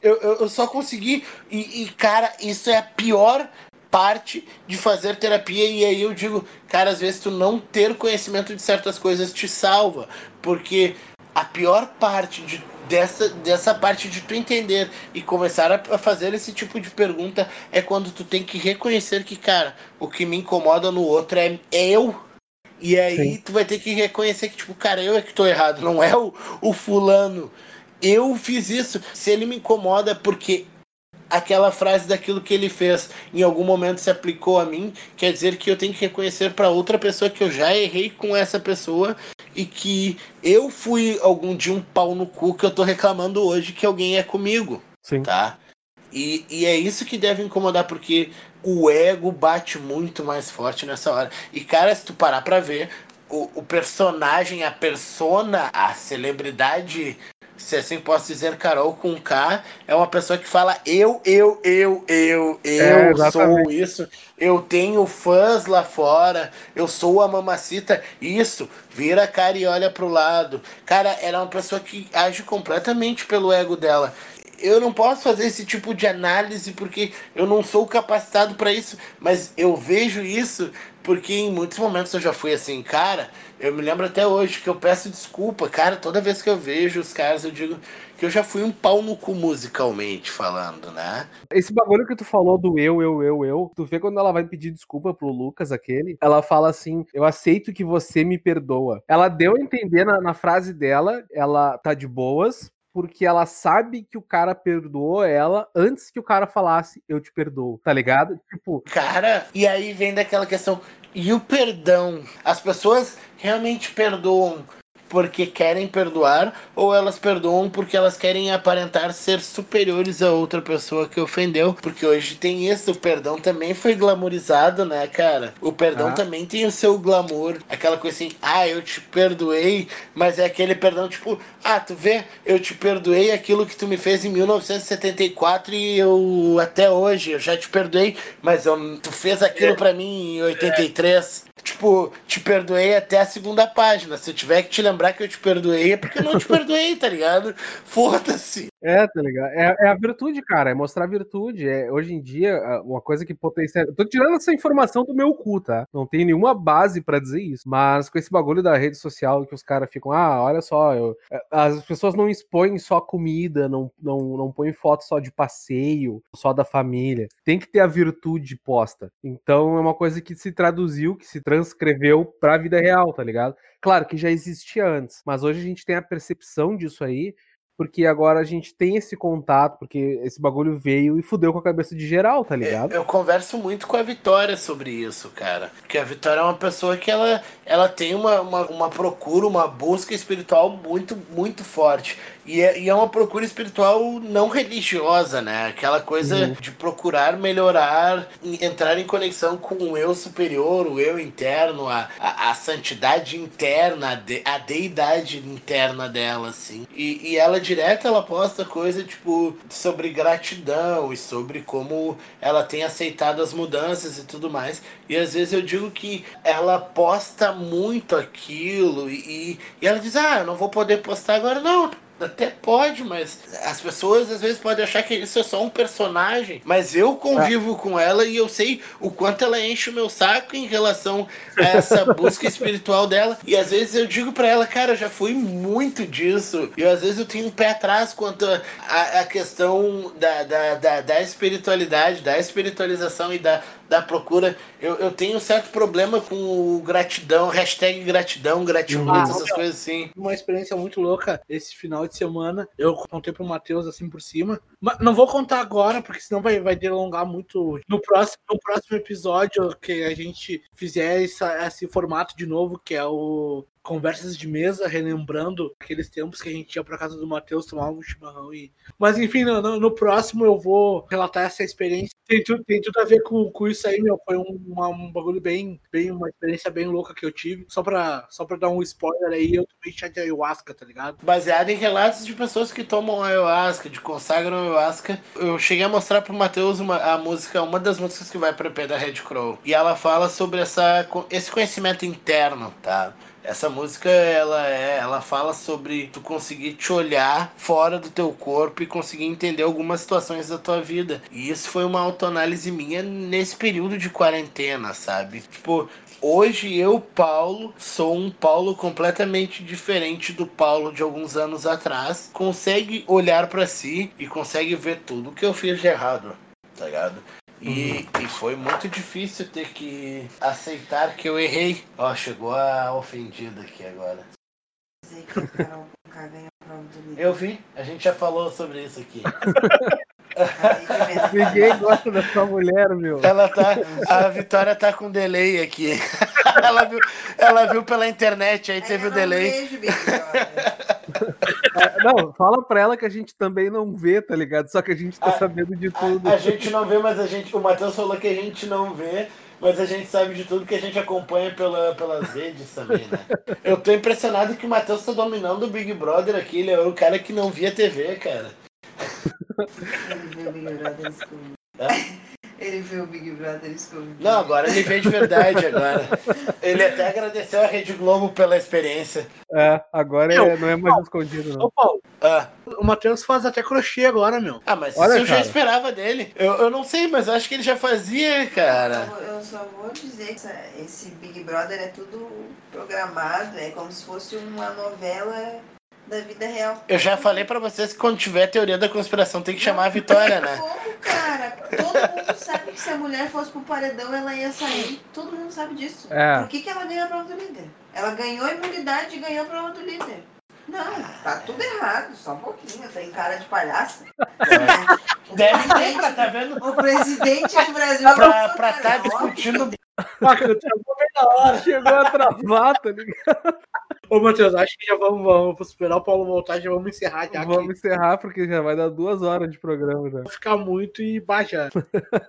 eu, eu, eu só consegui. E, e, cara, isso é a pior parte de fazer terapia. E aí eu digo, cara, às vezes tu não ter conhecimento de certas coisas te salva. Porque a pior parte de, dessa, dessa parte de tu entender e começar a, a fazer esse tipo de pergunta é quando tu tem que reconhecer que, cara, o que me incomoda no outro é, é eu. E aí Sim. tu vai ter que reconhecer que, tipo, cara, eu é que tô errado, não é o, o fulano. Eu fiz isso. Se ele me incomoda porque aquela frase daquilo que ele fez em algum momento se aplicou a mim, quer dizer que eu tenho que reconhecer para outra pessoa que eu já errei com essa pessoa e que eu fui algum dia um pau no cu que eu tô reclamando hoje que alguém é comigo. Sim. Tá? E, e é isso que deve incomodar, porque o ego bate muito mais forte nessa hora. E, cara, se tu parar pra ver, o, o personagem, a persona, a celebridade, se assim posso dizer, Karol Conká, é uma pessoa que fala eu, eu, eu, eu, eu é, sou isso, eu tenho fãs lá fora, eu sou a mamacita, isso, vira a cara e olha pro lado. Cara, ela é uma pessoa que age completamente pelo ego dela. Eu não posso fazer esse tipo de análise porque eu não sou capacitado para isso, mas eu vejo isso porque em muitos momentos eu já fui assim, cara, eu me lembro até hoje que eu peço desculpa, cara, toda vez que eu vejo os caras eu digo que eu já fui um pau no cu musicalmente falando, né? Esse bagulho que tu falou do eu, eu, eu, eu, tu vê quando ela vai pedir desculpa pro Lucas, aquele, ela fala assim, eu aceito que você me perdoa. Ela deu a entender na, na frase dela, ela tá de boas, porque ela sabe que o cara perdoou ela antes que o cara falasse eu te perdoo, tá ligado? Tipo, cara, e aí vem daquela questão, e o perdão? As pessoas realmente perdoam porque querem perdoar ou elas perdoam porque elas querem aparentar ser superiores a outra pessoa que ofendeu? Porque hoje tem isso, o perdão também foi glamourizado, né, cara? O perdão ah. também tem o seu glamour, aquela coisa assim, ah, eu te perdoei, mas é aquele perdão tipo, ah, tu vê, eu te perdoei aquilo que tu me fez em mil novecentos e setenta e quatro e eu, até hoje, eu já te perdoei, mas eu, tu fez aquilo pra mim em oitenta e três... Tipo, te perdoei até a segunda página. Se eu tiver que te lembrar que eu te perdoei, é porque eu não te perdoei, tá ligado? Foda-se. É, tá ligado? É, é a virtude, cara. É mostrar virtude. É, hoje em dia, uma coisa que potencia... Eu tô tirando essa informação do meu cu, tá? Não tem nenhuma base pra dizer isso. Mas com esse bagulho da rede social que os caras ficam... Ah, olha só. Eu... As pessoas não expõem só comida, não, não, não põem foto só de passeio, só da família. Tem que ter a virtude posta. Então, é uma coisa que se traduziu, que se transcreveu pra vida real, tá ligado? Claro que já existia antes, mas hoje a gente tem a percepção disso aí, porque agora a gente tem esse contato, porque esse bagulho veio e fudeu com a cabeça de geral, tá ligado? Eu, eu converso muito com a Vitória sobre isso, cara. Porque a Vitória é uma pessoa que ela, ela tem uma, uma, uma procura, uma busca espiritual muito, muito forte. E é, e é uma procura espiritual não religiosa, né? Aquela coisa uhum. de procurar melhorar, entrar em conexão com o eu superior, o eu interno, a, a, a santidade interna, a, de, a deidade interna dela, assim. E, e ela direto, ela posta coisa, tipo, sobre gratidão e sobre como ela tem aceitado as mudanças e tudo mais. E às vezes eu digo que ela posta muito aquilo e, e ela diz, ah, eu não vou poder postar agora, não. Até pode, mas as pessoas às vezes podem achar que isso é só um personagem, mas eu convivo ah. com ela e eu sei o quanto ela enche o meu saco em relação a essa busca espiritual dela, e às vezes eu digo pra ela, cara, eu já fui muito disso, e às vezes eu tenho um pé atrás quanto a, a, a questão da, da, da, da espiritualidade, da espiritualização e da, da procura. Eu, eu tenho um certo problema com o gratidão, hashtag gratidão, gratidão, ah, essas coisas assim. Uma experiência muito louca esse final de semana, eu contei pro Matheus assim por cima, mas não vou contar agora porque senão vai, vai delongar muito no próximo, no próximo episódio que a gente fizer essa, esse formato de novo, que é o conversas de mesa, relembrando aqueles tempos que a gente ia pra casa do Matheus tomar um chimarrão e... Mas enfim, no, no, no próximo eu vou relatar essa experiência. Tem tudo, tem tudo a ver com, com isso aí, meu. Foi um, uma, um bagulho bem, bem... Uma experiência bem louca que eu tive. Só pra, só pra dar um spoiler aí, eu tomei chá de ayahuasca, tá ligado? Baseado em relatos de pessoas que tomam ayahuasca, de consagram ayahuasca. Eu cheguei a mostrar pro Matheus uma, a música, uma das músicas que vai pra E P da Red Crow. E ela fala sobre essa, esse conhecimento interno, tá? Essa música, ela, é, ela fala sobre tu conseguir te olhar fora do teu corpo e conseguir entender algumas situações da tua vida. E isso foi uma autoanálise minha nesse período de quarentena, sabe? Tipo, hoje eu, Paulo, sou um Paulo completamente diferente do Paulo de alguns anos atrás. Consegue olhar pra si e consegue ver tudo que eu fiz de errado, tá ligado? E, e foi muito difícil ter que aceitar que eu errei. Ó, chegou a ofendida aqui agora. Eu vi, a gente já falou sobre isso aqui. Ninguém gosta da sua mulher, meu. Ela tá, a Vitória tá com delay aqui. Ela viu, ela viu pela internet, aí teve o delay. Não, fala pra ela que a gente também não vê, tá ligado? Só que a gente tá a, sabendo de tudo. A, a gente não vê, mas a gente... O Matheus falou que a gente não vê, mas a gente sabe de tudo, que a gente acompanha pela, pelas redes também, né? Eu tô impressionado que o Matheus tá dominando o Big Brother aqui. Ele é o cara que não via T V, cara. Ele vê o Big Brother Scooby. Ele vê o Big Brother Scooby. Não, agora ele vê de verdade agora. Ele até agradeceu a Rede Globo pela experiência. É, agora meu, é, não é mais Paulo, escondido, não. Ô, Paulo, ah. o Matheus faz até crochê agora, meu. Ah, mas olha, isso eu já esperava dele. Eu, eu não sei, mas eu acho que ele já fazia, cara. Eu, eu só vou dizer que esse Big Brother é tudo programado, é como se fosse uma novela da vida real. Eu já falei pra vocês que quando tiver teoria da conspiração tem que chamar a Vitória, né? Como, cara? Todo mundo sabe que se a mulher fosse pro paredão ela ia sair. Todo mundo sabe disso. É. Por que que ela ganhou a prova do líder? Ela ganhou a imunidade e ganhou a prova do líder. Não, tá tudo errado, só um pouquinho, tem cara de palhaça. É. Deve ter, pra tá vendo? O presidente do Brasil... Pra, pra tá discutindo... Cara, travou bem na hora, chegou a travar, tá ligado? Ô, Matheus, acho que já vamos, vamos esperar o Paulo voltar, já vamos encerrar já Vamos aqui. encerrar, porque já vai dar duas horas de programa já. Vai ficar muito e baixa.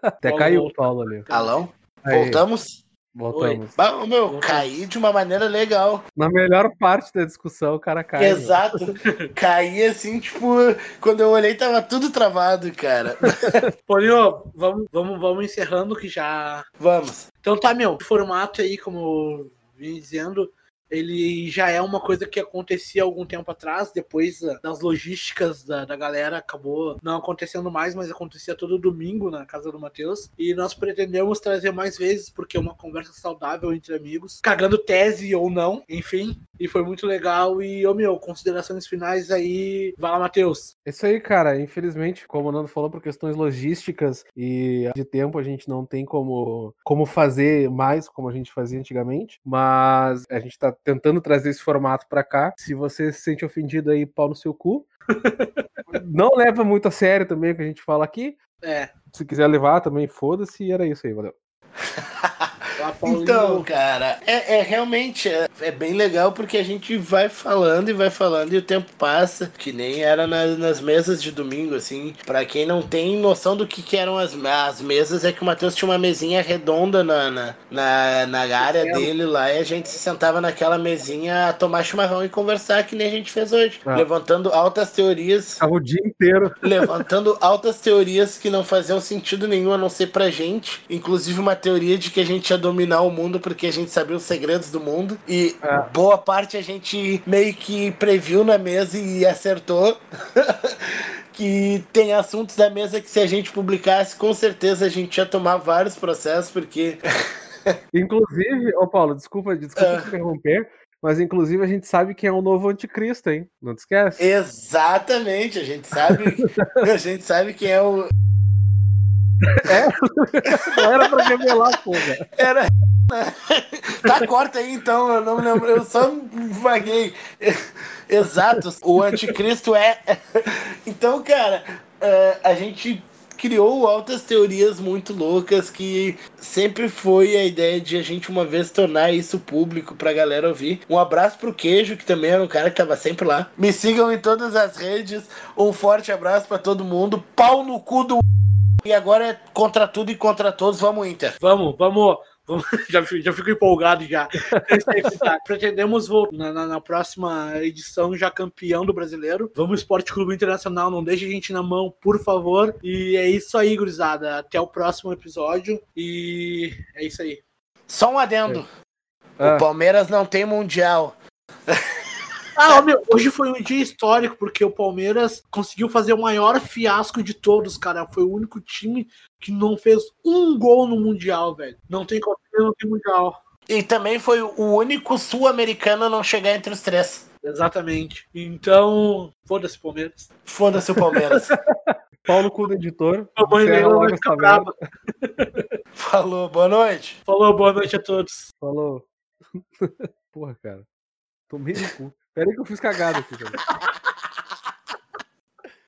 Até Paulo caiu o Paulo ali. Alão, aí. Voltamos? Voltamos. Bah, meu, Voltamos. Caí de uma maneira legal. Na melhor parte da discussão, o cara caiu. Exato. Caí assim, tipo, quando eu olhei tava tudo travado, cara. Paulinho, vamos, vamos, vamos encerrando que já... Vamos. Então tá, meu, o formato aí, como eu vim dizendo, ele já é uma coisa que acontecia algum tempo atrás, depois das logísticas da, da galera, acabou não acontecendo mais, mas acontecia todo domingo na casa do Matheus, e nós pretendemos trazer mais vezes, porque é uma conversa saudável entre amigos, cagando tese ou não, enfim, e foi muito legal, e, ô meu, considerações finais aí, vai lá, Matheus. Isso aí, cara, infelizmente, como o Nando falou, por questões logísticas e de tempo, a gente não tem como, como fazer mais, como a gente fazia antigamente, mas a gente tá tentando trazer esse formato pra cá. Se você se sente ofendido aí, pau no seu cu. Não leva muito a sério também o que a gente fala aqui. É. Se quiser levar também, foda-se. E era isso aí, valeu. Então, cara, é, é realmente é, é bem legal porque a gente vai falando e vai falando e o tempo passa, que nem era na, nas mesas de domingo, assim. Pra quem não tem noção do que, que eram as, as mesas, é que o Matheus tinha uma mesinha redonda na, na, na, na área dele lá e a gente se sentava naquela mesinha a tomar chimarrão e conversar, que nem a gente fez hoje. Ah. Levantando altas teorias. O dia inteiro. Levantando altas teorias que não faziam sentido nenhum, a não ser pra gente. Inclusive uma teoria de que a gente ia dominar o mundo porque a gente sabia os segredos do mundo e é. boa parte a gente meio que previu na mesa e acertou. Que tem assuntos da mesa que se a gente publicasse, com certeza a gente ia tomar vários processos, porque... Inclusive, ô Paulo, desculpa, desculpa te interromper, mas inclusive a gente sabe quem é o novo anticristo, hein? Não te esquece? Exatamente, a gente sabe, a gente sabe quem é o... É? Não era pra revelar, pô, cara. Era. Tá, corta aí então, eu não me lembro, eu só vaguei. Exato, o anticristo é. Então, cara, a gente criou altas teorias muito loucas, que sempre foi a ideia de a gente uma vez tornar isso público pra galera ouvir. Um abraço pro Queijo, que também era um cara que tava sempre lá. Me sigam em todas as redes. Um forte abraço pra todo mundo. Pau no cu do... E agora é contra tudo e contra todos. Vamos, Inter. Vamos, vamos. vamos. Já, já fico empolgado já. Pretendemos voltar na, na, na próxima edição já campeão do Brasileiro. Vamos, Esporte Clube Internacional. Não deixe a gente na mão, por favor. E é isso aí, gurizada. Até o próximo episódio. E é isso aí. Só um adendo. Ah. O Palmeiras não tem Mundial. Ah, meu, hoje foi um dia histórico, porque o Palmeiras conseguiu fazer o maior fiasco de todos, cara. Foi o único time que não fez um gol no Mundial, velho. Não tem Copa, não tem Mundial. E também foi o único sul-americano a não chegar entre os três. Exatamente. Então, foda-se o Palmeiras. Foda-se o Palmeiras. Paulo cu do editor. A mãe dele não vai ficar brava. Falou, boa noite. Falou, boa noite a todos. Falou. Porra, cara. Tomei no cu. Peraí que eu fiz cagada aqui, cara.